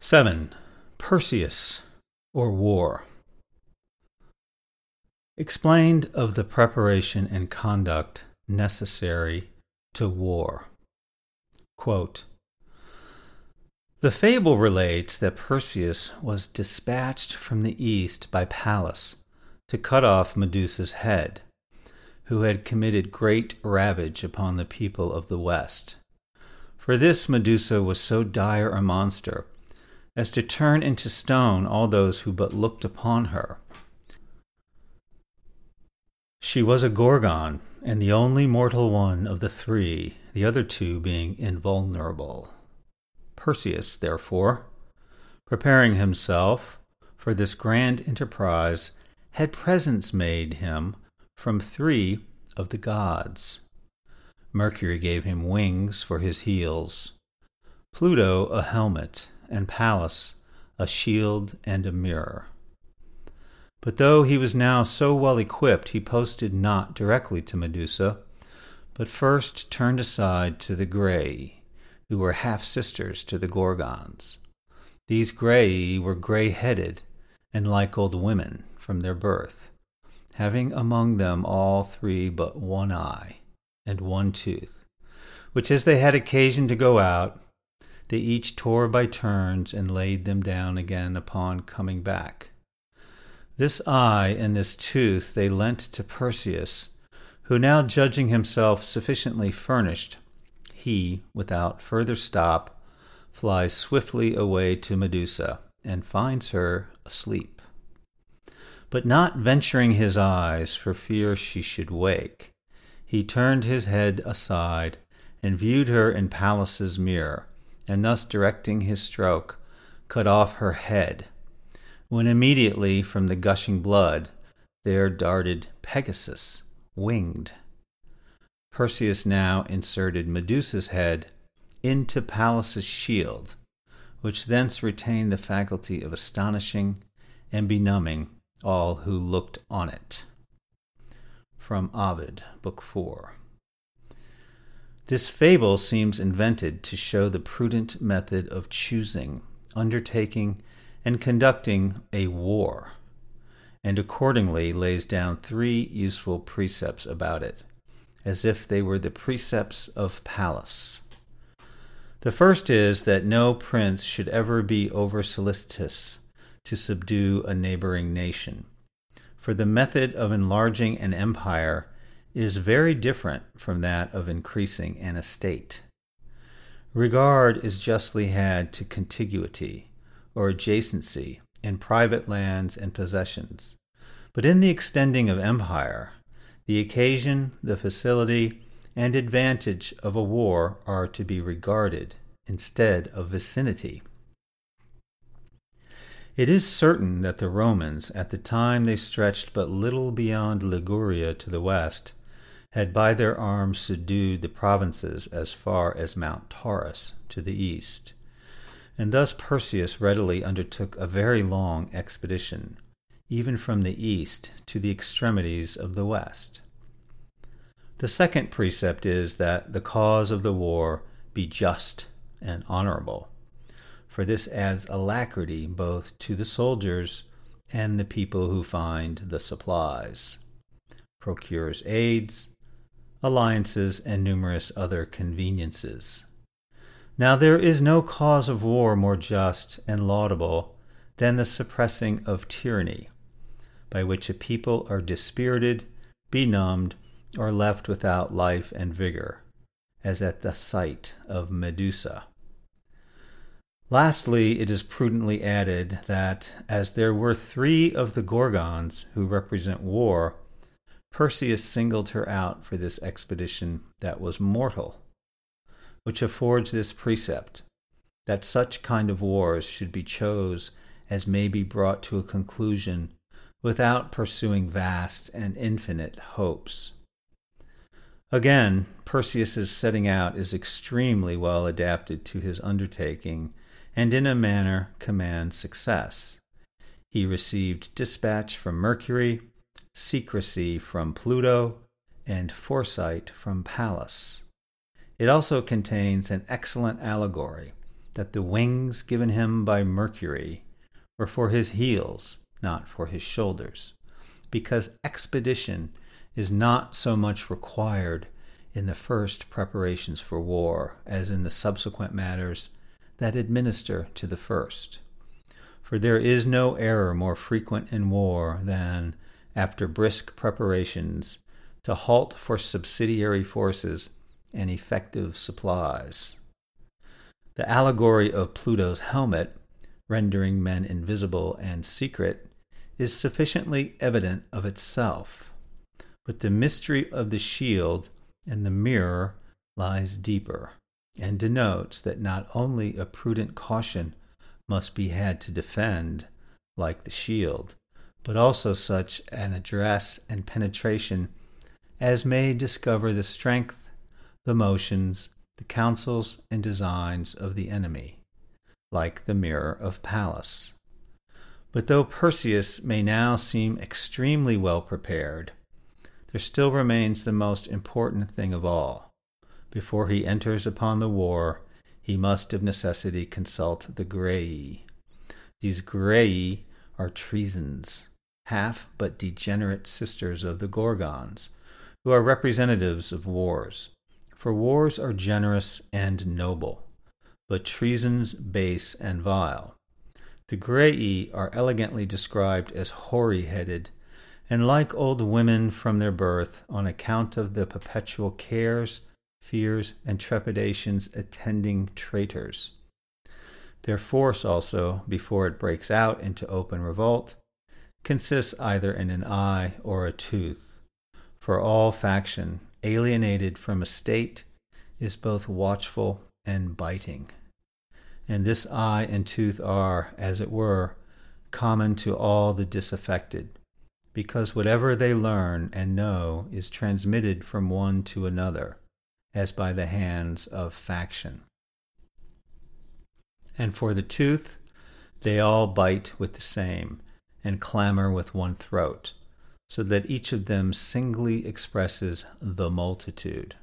seven. Perseus, or War. Explained of the preparation and conduct necessary to war. Quote, the fable relates that Perseus was dispatched from the east by Pallas to cut off Medusa's head, who had committed great ravage upon the people of the west. For this Medusa was so dire a monster as to turn into stone all those who but looked upon her. She was a Gorgon, and the only mortal one of the three, the other two being invulnerable. Perseus, therefore, preparing himself for this grand enterprise, had presents made him from three of the gods. Mercury gave him wings for his heels, Pluto a helmet, and Pallas a shield and a mirror. But though he was now so well equipped, he posted not directly to Medusa, but first turned aside to the Graeae, who were half-sisters to the Gorgons. These Graeae were grey-headed and like old women from their birth, having among them all three but one eye and one tooth, which as they had occasion to go out, they each tore by turns and laid them down again upon coming back. This eye and this tooth they lent to Perseus, who now judging himself sufficiently furnished, he, without further stop, flies swiftly away to Medusa, and finds her asleep. But not venturing his eyes for fear she should wake, he turned his head aside, and viewed her in Pallas's mirror, and thus directing his stroke, cut off her head, when immediately from the gushing blood there darted Pegasus, winged. Perseus now inserted Medusa's head into Pallas's shield, which thence retained the faculty of astonishing and benumbing all who looked on it. From Ovid, Book four. This fable seems invented to show the prudent method of choosing, undertaking, and conducting a war, and accordingly lays down three useful precepts about it, as if they were the precepts of Pallas. The first is that no prince should ever be over-solicitous to subdue a neighboring nation, for the method of enlarging an empire is very different from that of increasing an estate. Regard is justly had to contiguity, or adjacency, in private lands and possessions, But in the extending of empire, the occasion, the facility, and advantage of a war are to be regarded instead of vicinity. It is certain that the Romans, at the time they stretched but little beyond Liguria to the west, had by their arms subdued the provinces as far as Mount Taurus to the east. And thus Perseus readily undertook a very long expedition, even from the east to the extremities of the west. The second precept is that the cause of the war be just and honorable, for this adds alacrity both to the soldiers and the people who find the supplies, procures aids, alliances, and numerous other conveniences. Now there is no cause of war more just and laudable than the suppressing of tyranny, by which a people are dispirited, benumbed, or left without life and vigor, as at the sight of Medusa. Lastly, it is prudently added that, as there were three of the Gorgons who represent war, Perseus singled her out for this expedition that was mortal, which affords this precept, that such kind of wars should be chose as may be brought to a conclusion without pursuing vast and infinite hopes. Again, Perseus's setting out is extremely well adapted to his undertaking, and in a manner commands success. He received dispatch from Mercury, secrecy from Pluto, and foresight from Pallas. It also contains an excellent allegory that the wings given him by Mercury were for his heels, not for his shoulders, because expedition is not so much required in the first preparations for war as in the subsequent matters that administer to the first. For there is no error more frequent in war than, after brisk preparations, to halt for subsidiary forces and effective supplies. The allegory of Pluto's helmet, rendering men invisible and secret, is sufficiently evident of itself. But the mystery of the shield and the mirror lies deeper, and denotes that not only a prudent caution must be had to defend, like the shield, but also such an address and penetration as may discover the strength, the motions, the counsels and designs of the enemy, like the mirror of Pallas. But though Perseus may now seem extremely well prepared, there still remains the most important thing of all. Before he enters upon the war, he must of necessity consult the Graeae. These Graeae are treasons, half but degenerate sisters of the Gorgons, who are representatives of wars. For wars are generous and noble, but treasons base and vile. The Graeae are elegantly described as hoary-headed, and like old women from their birth, on account of the perpetual cares, fears, and trepidations attending traitors. Their force also, before it breaks out into open revolt, consists either in an eye or a tooth, for all faction, alienated from a state, is both watchful and biting. And this eye and tooth are, as it were, common to all the disaffected, because whatever they learn and know is transmitted from one to another, as by the hands of faction. And for the tooth, they all bite with the same, and clamor with one throat, so that each of them singly expresses the multitude.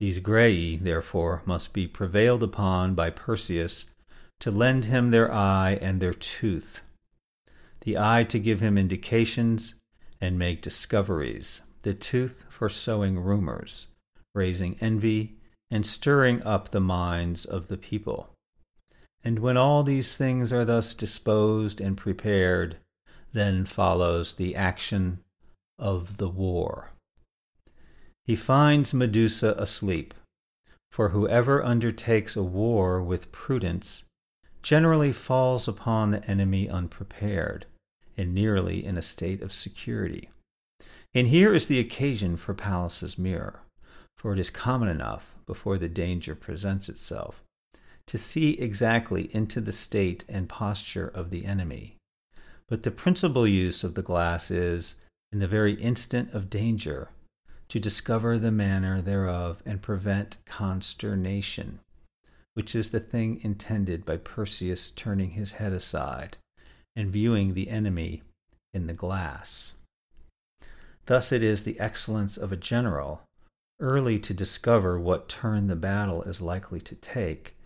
These Graeae, therefore, must be prevailed upon by Perseus to lend him their eye and their tooth, the eye to give him indications and make discoveries, the tooth for sowing rumors, raising envy, and stirring up the minds of the people. And when all these things are thus disposed and prepared, then follows the action of the war. He finds Medusa asleep, for whoever undertakes a war with prudence generally falls upon the enemy unprepared, and nearly in a state of security. And here is the occasion for Pallas's mirror, for it is common enough, before the danger presents itself, to see exactly into the state and posture of the enemy. But the principal use of the glass is, in the very instant of danger, to discover the manner thereof and prevent consternation, which is the thing intended by Perseus turning his head aside and viewing the enemy in the glass. Thus it is the excellence of a general, early to discover what turn the battle is likely to take,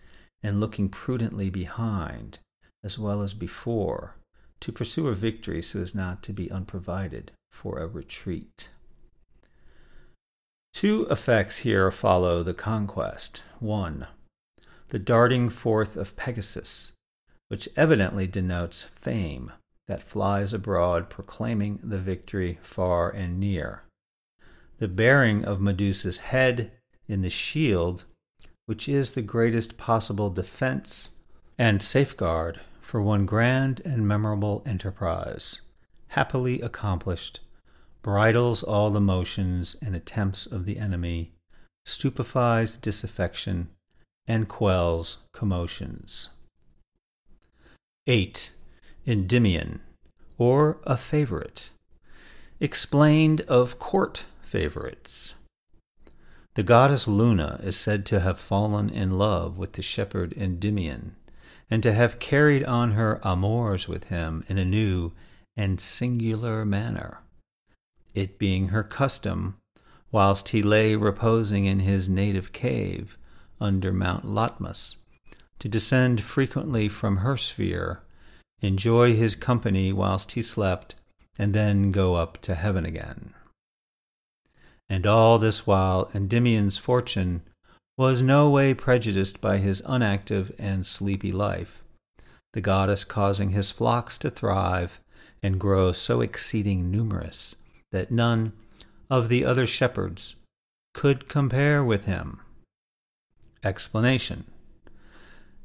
and looking prudently behind, as well as before, to pursue a victory so as not to be unprovided for a retreat. Two effects here follow the conquest. One, the darting forth of Pegasus, which evidently denotes fame, that flies abroad proclaiming the victory far and near. The bearing of Medusa's head in the shield, which is the greatest possible defense and safeguard for one grand and memorable enterprise, happily accomplished, bridles all the motions and attempts of the enemy, stupefies disaffection, and quells commotions. eight. Endymion, or a favorite. Explained of court favorites. The goddess Luna is said to have fallen in love with the shepherd Endymion, and to have carried on her amours with him in a new and singular manner, it being her custom, whilst he lay reposing in his native cave under Mount Latmus, to descend frequently from her sphere, enjoy his company whilst he slept, and then go up to heaven again. And all this while Endymion's fortune was no way prejudiced by his unactive and sleepy life, the goddess causing his flocks to thrive and grow so exceeding numerous that none of the other shepherds could compare with him. Explanation.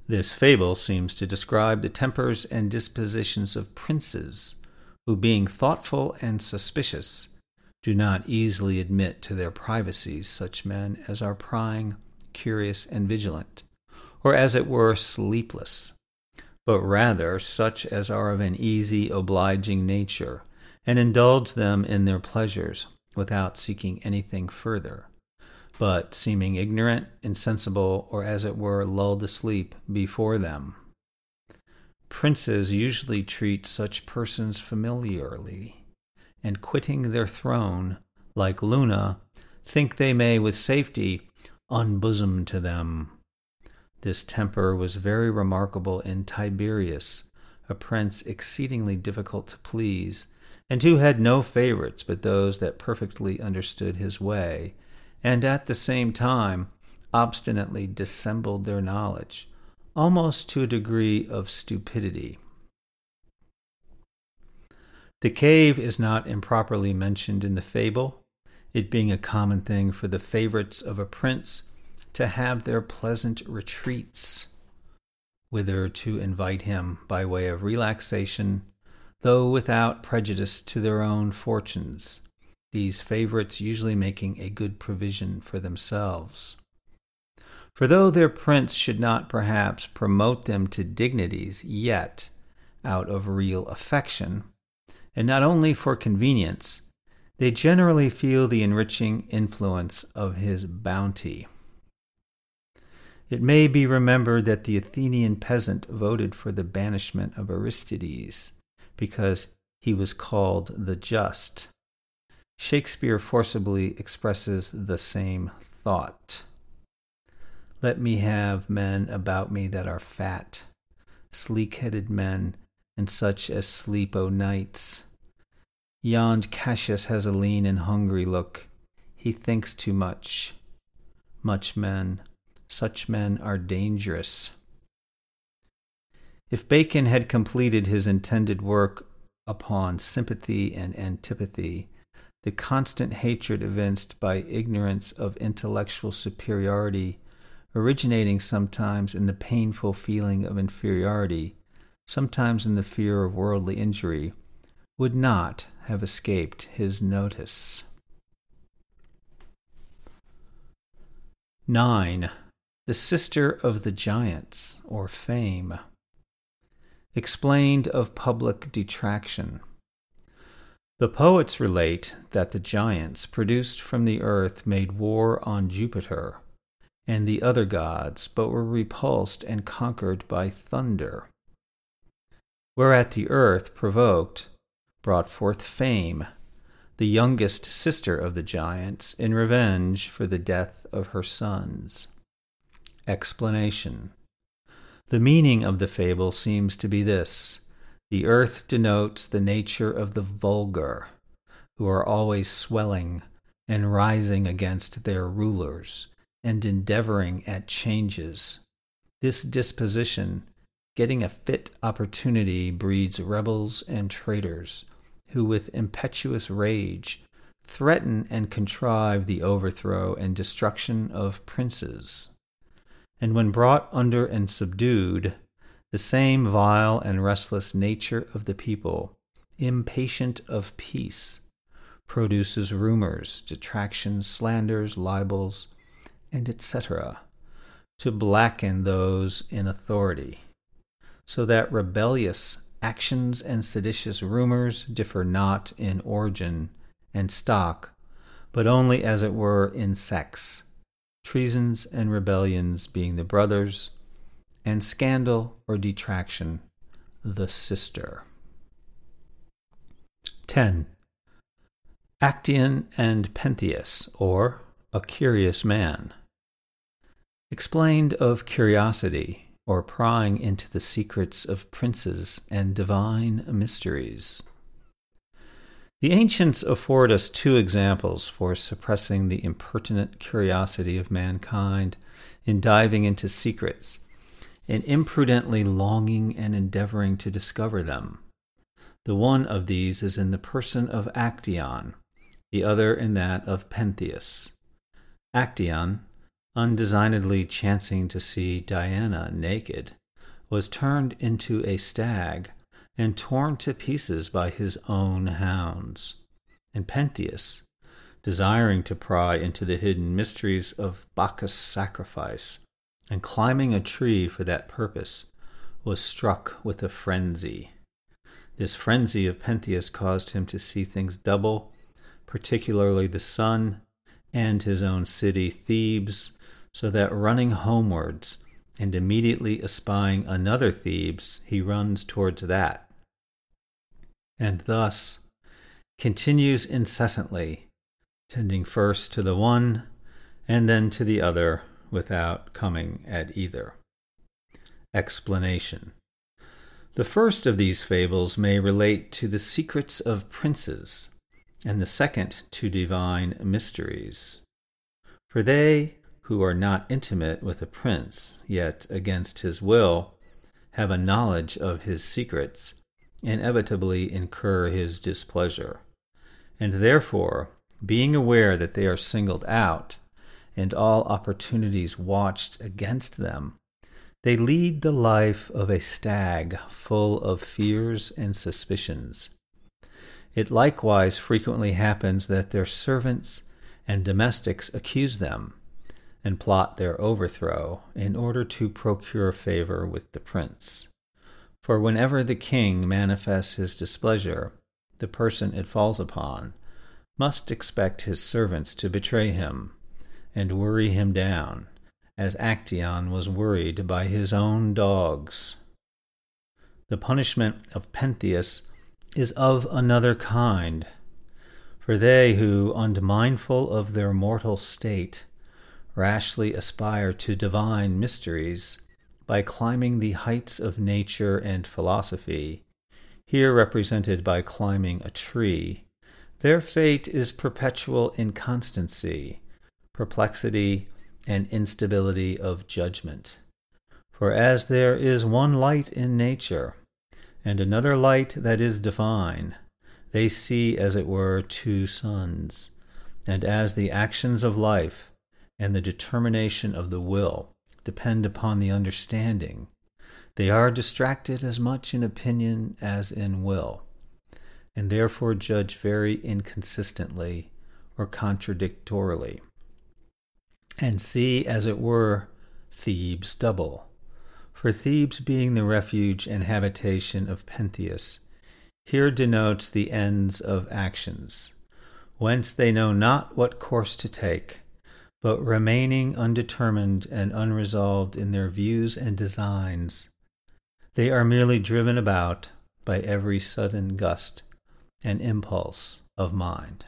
This fable seems to describe the tempers and dispositions of princes, who, being thoughtful and suspicious, do not easily admit to their privacies such men as are prying, curious, and vigilant, or as it were sleepless, but rather such as are of an easy, obliging nature, and indulge them in their pleasures without seeking anything further, but seeming ignorant, insensible, or as it were lulled to sleep before them. Princes usually treat such persons familiarly, and quitting their throne, like Luna, think they may with safety unbosom to them. This temper was very remarkable in Tiberius, a prince exceedingly difficult to please, and who had no favorites but those that perfectly understood his way, and at the same time obstinately dissembled their knowledge, almost to a degree of stupidity. The cave is not improperly mentioned in the fable, it being a common thing for the favorites of a prince to have their pleasant retreats, whither to invite him by way of relaxation, though without prejudice to their own fortunes, these favorites usually making a good provision for themselves. For though their prince should not perhaps promote them to dignities, yet, out of real affection, and not only for convenience, they generally feel the enriching influence of his bounty. It may be remembered that the Athenian peasant voted for the banishment of Aristides, because he was called the just. Shakespeare forcibly expresses the same thought. Let me have men about me that are fat, sleek-headed men, and such as sleep o' nights. Yond Cassius has a lean and hungry look. He thinks too much. Much men, such men are dangerous. If Bacon had completed his intended work upon sympathy and antipathy, the constant hatred evinced by ignorance of intellectual superiority, originating sometimes in the painful feeling of inferiority, sometimes in the fear of worldly injury, would not have escaped his notice. nine. The Sister of the Giants, or Fame. Explained of public detraction. The poets relate that the giants produced from the earth made war on Jupiter and the other gods, but were repulsed and conquered by thunder. Whereat the earth, provoked, brought forth Fame, the youngest sister of the giants, in revenge for the death of her sons. Explanation. The meaning of the fable seems to be this. The earth denotes the nature of the vulgar, who are always swelling and rising against their rulers, and endeavoring at changes. This disposition, getting a fit opportunity, breeds rebels and traitors, who with impetuous rage threaten and contrive the overthrow and destruction of princes. And when brought under and subdued, the same vile and restless nature of the people, impatient of peace, produces rumors, detractions, slanders, libels, and et cetera, to blacken those in authority, so that rebellious actions and seditious rumors differ not in origin and stock, but only as it were in sex, treasons and rebellions being the brothers, and scandal or detraction the sister. ten. Actaeon and Pentheus, or A Curious Man. Explained of curiosity, or prying into the secrets of princes and divine mysteries. The ancients afford us two examples for suppressing the impertinent curiosity of mankind in diving into secrets, and imprudently longing and endeavoring to discover them. The one of these is in the person of Actaeon, the other in that of Pentheus. Actaeon, undesignedly chancing to see Diana naked, was turned into a stag and torn to pieces by his own hounds. And Pentheus, desiring to pry into the hidden mysteries of Bacchus' sacrifice, and climbing a tree for that purpose, was struck with a frenzy. This frenzy of Pentheus caused him to see things double, particularly the sun and his own city, Thebes, so that running homewards, and immediately espying another Thebes, he runs towards that, and thus continues incessantly, tending first to the one and then to the other, without coming at either. Explanation. The first of these fables may relate to the secrets of princes, and the second to divine mysteries. For they who are not intimate with a prince, yet against his will, have a knowledge of his secrets, inevitably incur his displeasure, and therefore, being aware that they are singled out, and all opportunities watched against them, they lead the life of a stag full of fears and suspicions. It likewise frequently happens that their servants and domestics accuse them, and plot their overthrow in order to procure favor with the prince. For whenever the king manifests his displeasure, the person it falls upon must expect his servants to betray him and worry him down, as Actaeon was worried by his own dogs. The punishment of Pentheus is of another kind, for they who, unmindful of their mortal state, rashly aspire to divine mysteries by climbing the heights of nature and philosophy, here represented by climbing a tree, their fate is perpetual inconstancy, perplexity, and instability of judgment. For as there is one light in nature, and another light that is divine, they see, as it were, two suns, and as the actions of life and the determination of the will depend upon the understanding, they are distracted as much in opinion as in will. and therefore judge very inconsistently or contradictorily, and see, as it were, Thebes double. For Thebes, being the refuge and habitation of Pentheus, here denotes the ends of actions, whence they know not what course to take, but remaining undetermined and unresolved in their views and designs, they are merely driven about by every sudden gust and impulse of mind.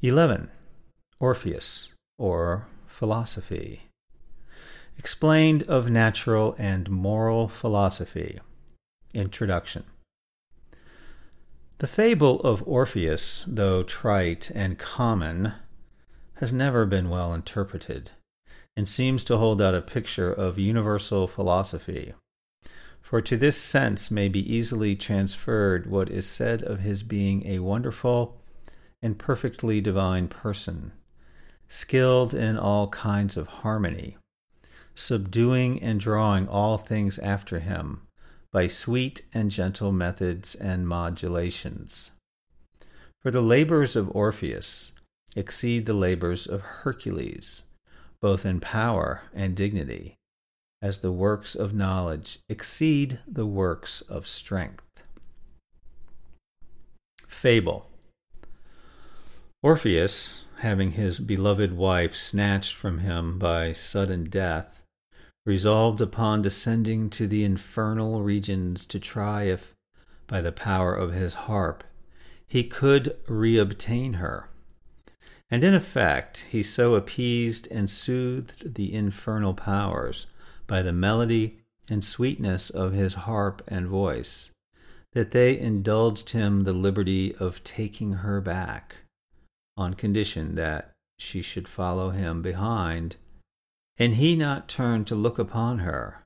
eleven. Orpheus, or philosophy. Explained of natural and moral philosophy. Introduction. The fable of Orpheus, though trite and common, has never been well interpreted, and seems to hold out a picture of universal philosophy. For to this sense may be easily transferred what is said of his being a wonderful and perfectly divine person, skilled in all kinds of harmony, subduing and drawing all things after him by sweet and gentle methods and modulations. For the labors of Orpheus exceed the labors of Hercules, both in power and dignity, as the works of knowledge exceed the works of strength. Fable. Orpheus, having his beloved wife snatched from him by sudden death, resolved upon descending to the infernal regions to try if, by the power of his harp, he could reobtain her. And in effect, he so appeased and soothed the infernal powers by the melody and sweetness of his harp and voice, that they indulged him the liberty of taking her back, on condition that she should follow him behind, and he not turn to look upon her,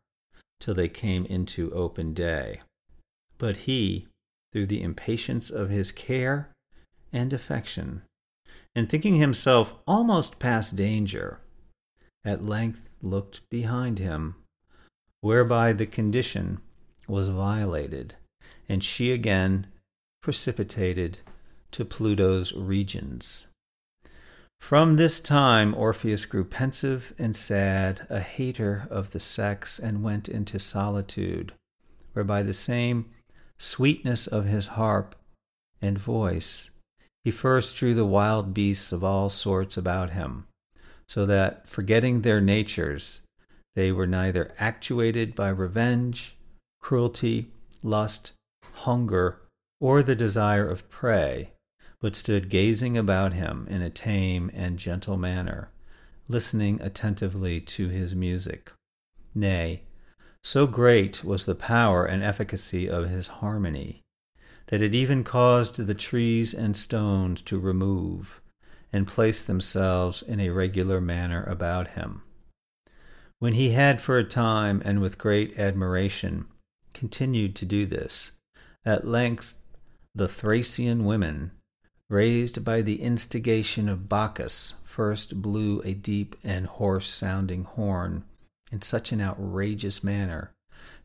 till they came into open day. But he, through the impatience of his care and affection, and thinking himself almost past danger, at length looked behind him, whereby the condition was violated, and she again precipitated to Pluto's regions. From this time Orpheus grew pensive and sad, a hater of the sex, and went into solitude, whereby the same sweetness of his harp and voice he first drew the wild beasts of all sorts about him, so that, forgetting their natures, they were neither actuated by revenge, cruelty, lust, hunger, or the desire of prey, but stood gazing about him in a tame and gentle manner, listening attentively to his music. Nay, so great was the power and efficacy of his harmony, that it even caused the trees and stones to remove and place themselves in a regular manner about him. When he had for a time, and with great admiration, continued to do this, at length the Thracian women, raised by the instigation of Bacchus, first blew a deep and hoarse-sounding horn in such an outrageous manner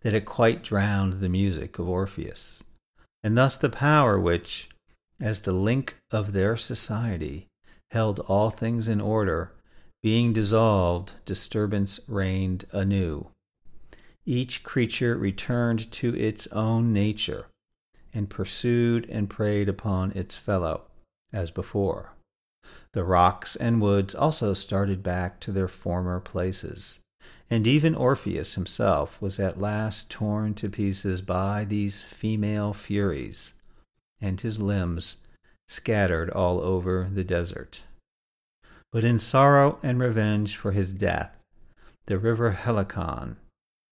that it quite drowned the music of Orpheus. And thus the power which, as the link of their society, held all things in order, being dissolved, disturbance reigned anew. Each creature returned to its own nature, and pursued and preyed upon its fellow, as before. The rocks and woods also started back to their former places, and even Orpheus himself was at last torn to pieces by these female Furies, and his limbs scattered all over the desert. But in sorrow and revenge for his death, the river Helicon,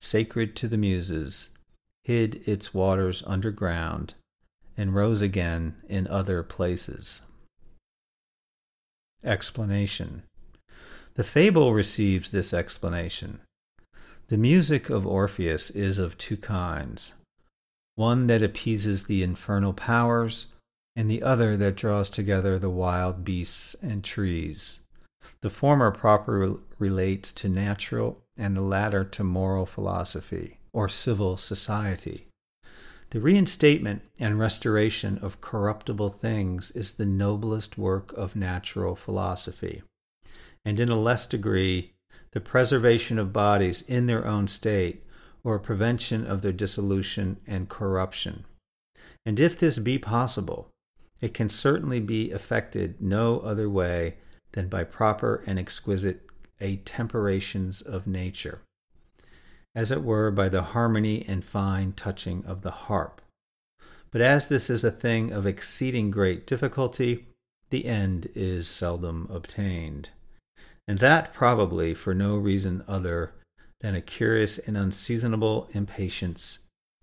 sacred to the Muses, hid its waters underground, and rose again in other places. Explanation. The fable receives this explanation. The music of Orpheus is of two kinds, one that appeases the infernal powers, and the other that draws together the wild beasts and trees. The former proper relates to natural, and the latter to moral philosophy, or civil society. The reinstatement and restoration of corruptible things is the noblest work of natural philosophy, and in a less degree, the preservation of bodies in their own state, or prevention of their dissolution and corruption. And if this be possible, it can certainly be effected no other way than by proper and exquisite attemperations of nature, as it were by the harmony and fine touching of the harp. But as this is a thing of exceeding great difficulty, the end is seldom obtained, and that probably for no reason other than a curious and unseasonable impatience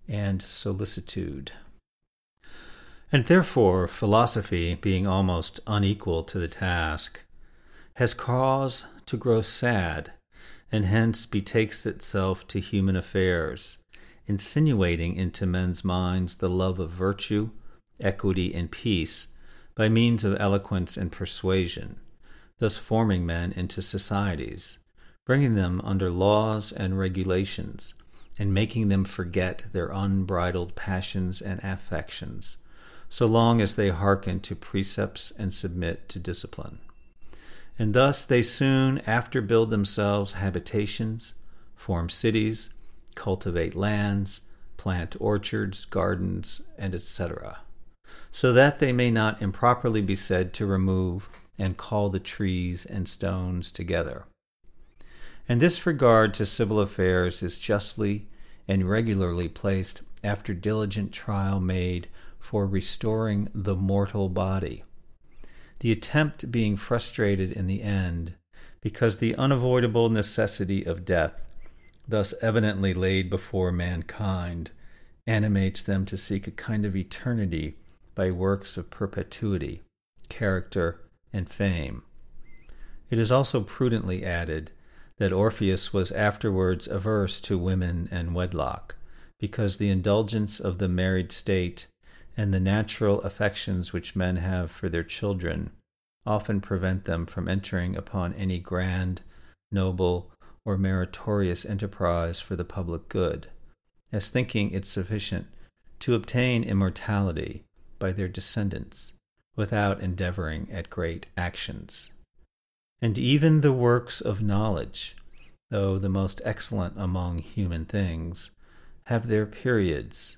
and solicitude. And therefore, philosophy, being almost unequal to the task, has cause to grow sad, and hence betakes itself to human affairs, insinuating into men's minds the love of virtue, equity, and peace, by means of eloquence and persuasion, thus forming men into societies, bringing them under laws and regulations, and making them forget their unbridled passions and affections, so long as they hearken to precepts and submit to discipline. And thus they soon after build themselves habitations, form cities, cultivate lands, plant orchards, gardens, and et cetera, so that they may not improperly be said to remove and call the trees and stones together. And this regard to civil affairs is justly and regularly placed after diligent trial made for restoring the mortal body, the attempt being frustrated in the end, because the unavoidable necessity of death, thus evidently laid before mankind, animates them to seek a kind of eternity by works of perpetuity, character, and fame. It is also prudently added that Orpheus was afterwards averse to women and wedlock, because the indulgence of the married state and the natural affections which men have for their children often prevent them from entering upon any grand, noble, or meritorious enterprise for the public good, as thinking it sufficient to obtain immortality by their descendants, without endeavoring at great actions. And even the works of knowledge, though the most excellent among human things, have their periods,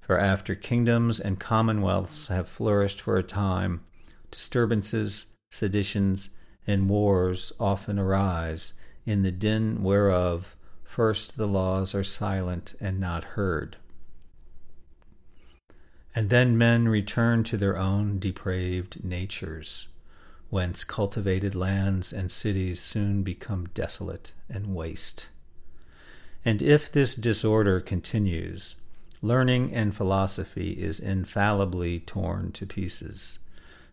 for after kingdoms and commonwealths have flourished for a time, disturbances, seditions, and wars often arise, in the din whereof first the laws are silent and not heard. And then men return to their own depraved natures, whence cultivated lands and cities soon become desolate and waste. And if this disorder continues, learning and philosophy is infallibly torn to pieces,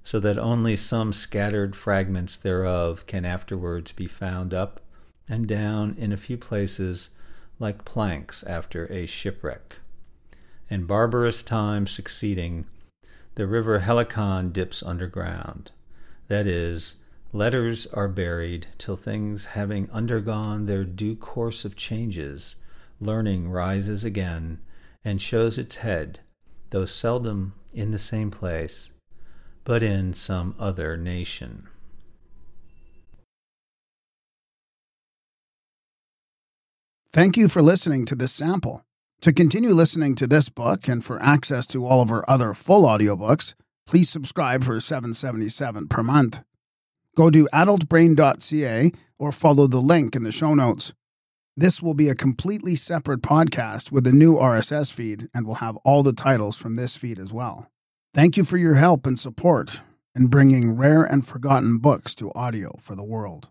so that only some scattered fragments thereof can afterwards be found up and down in a few places like planks after a shipwreck. And barbarous times succeeding, the river Helicon dips underground. That is, letters are buried till things having undergone their due course of changes, learning rises again and shows its head, though seldom in the same place, but in some other nation. Thank you for listening to this sample. To continue listening to this book and for access to all of our other full audiobooks, please subscribe for seven dollars and seventy-seven cents per month. Go to adult brain dot c a or follow the link in the show notes. This will be a completely separate podcast with a new R S S feed, and will have all the titles from this feed as well. Thank you for your help and support in bringing rare and forgotten books to audio for the world.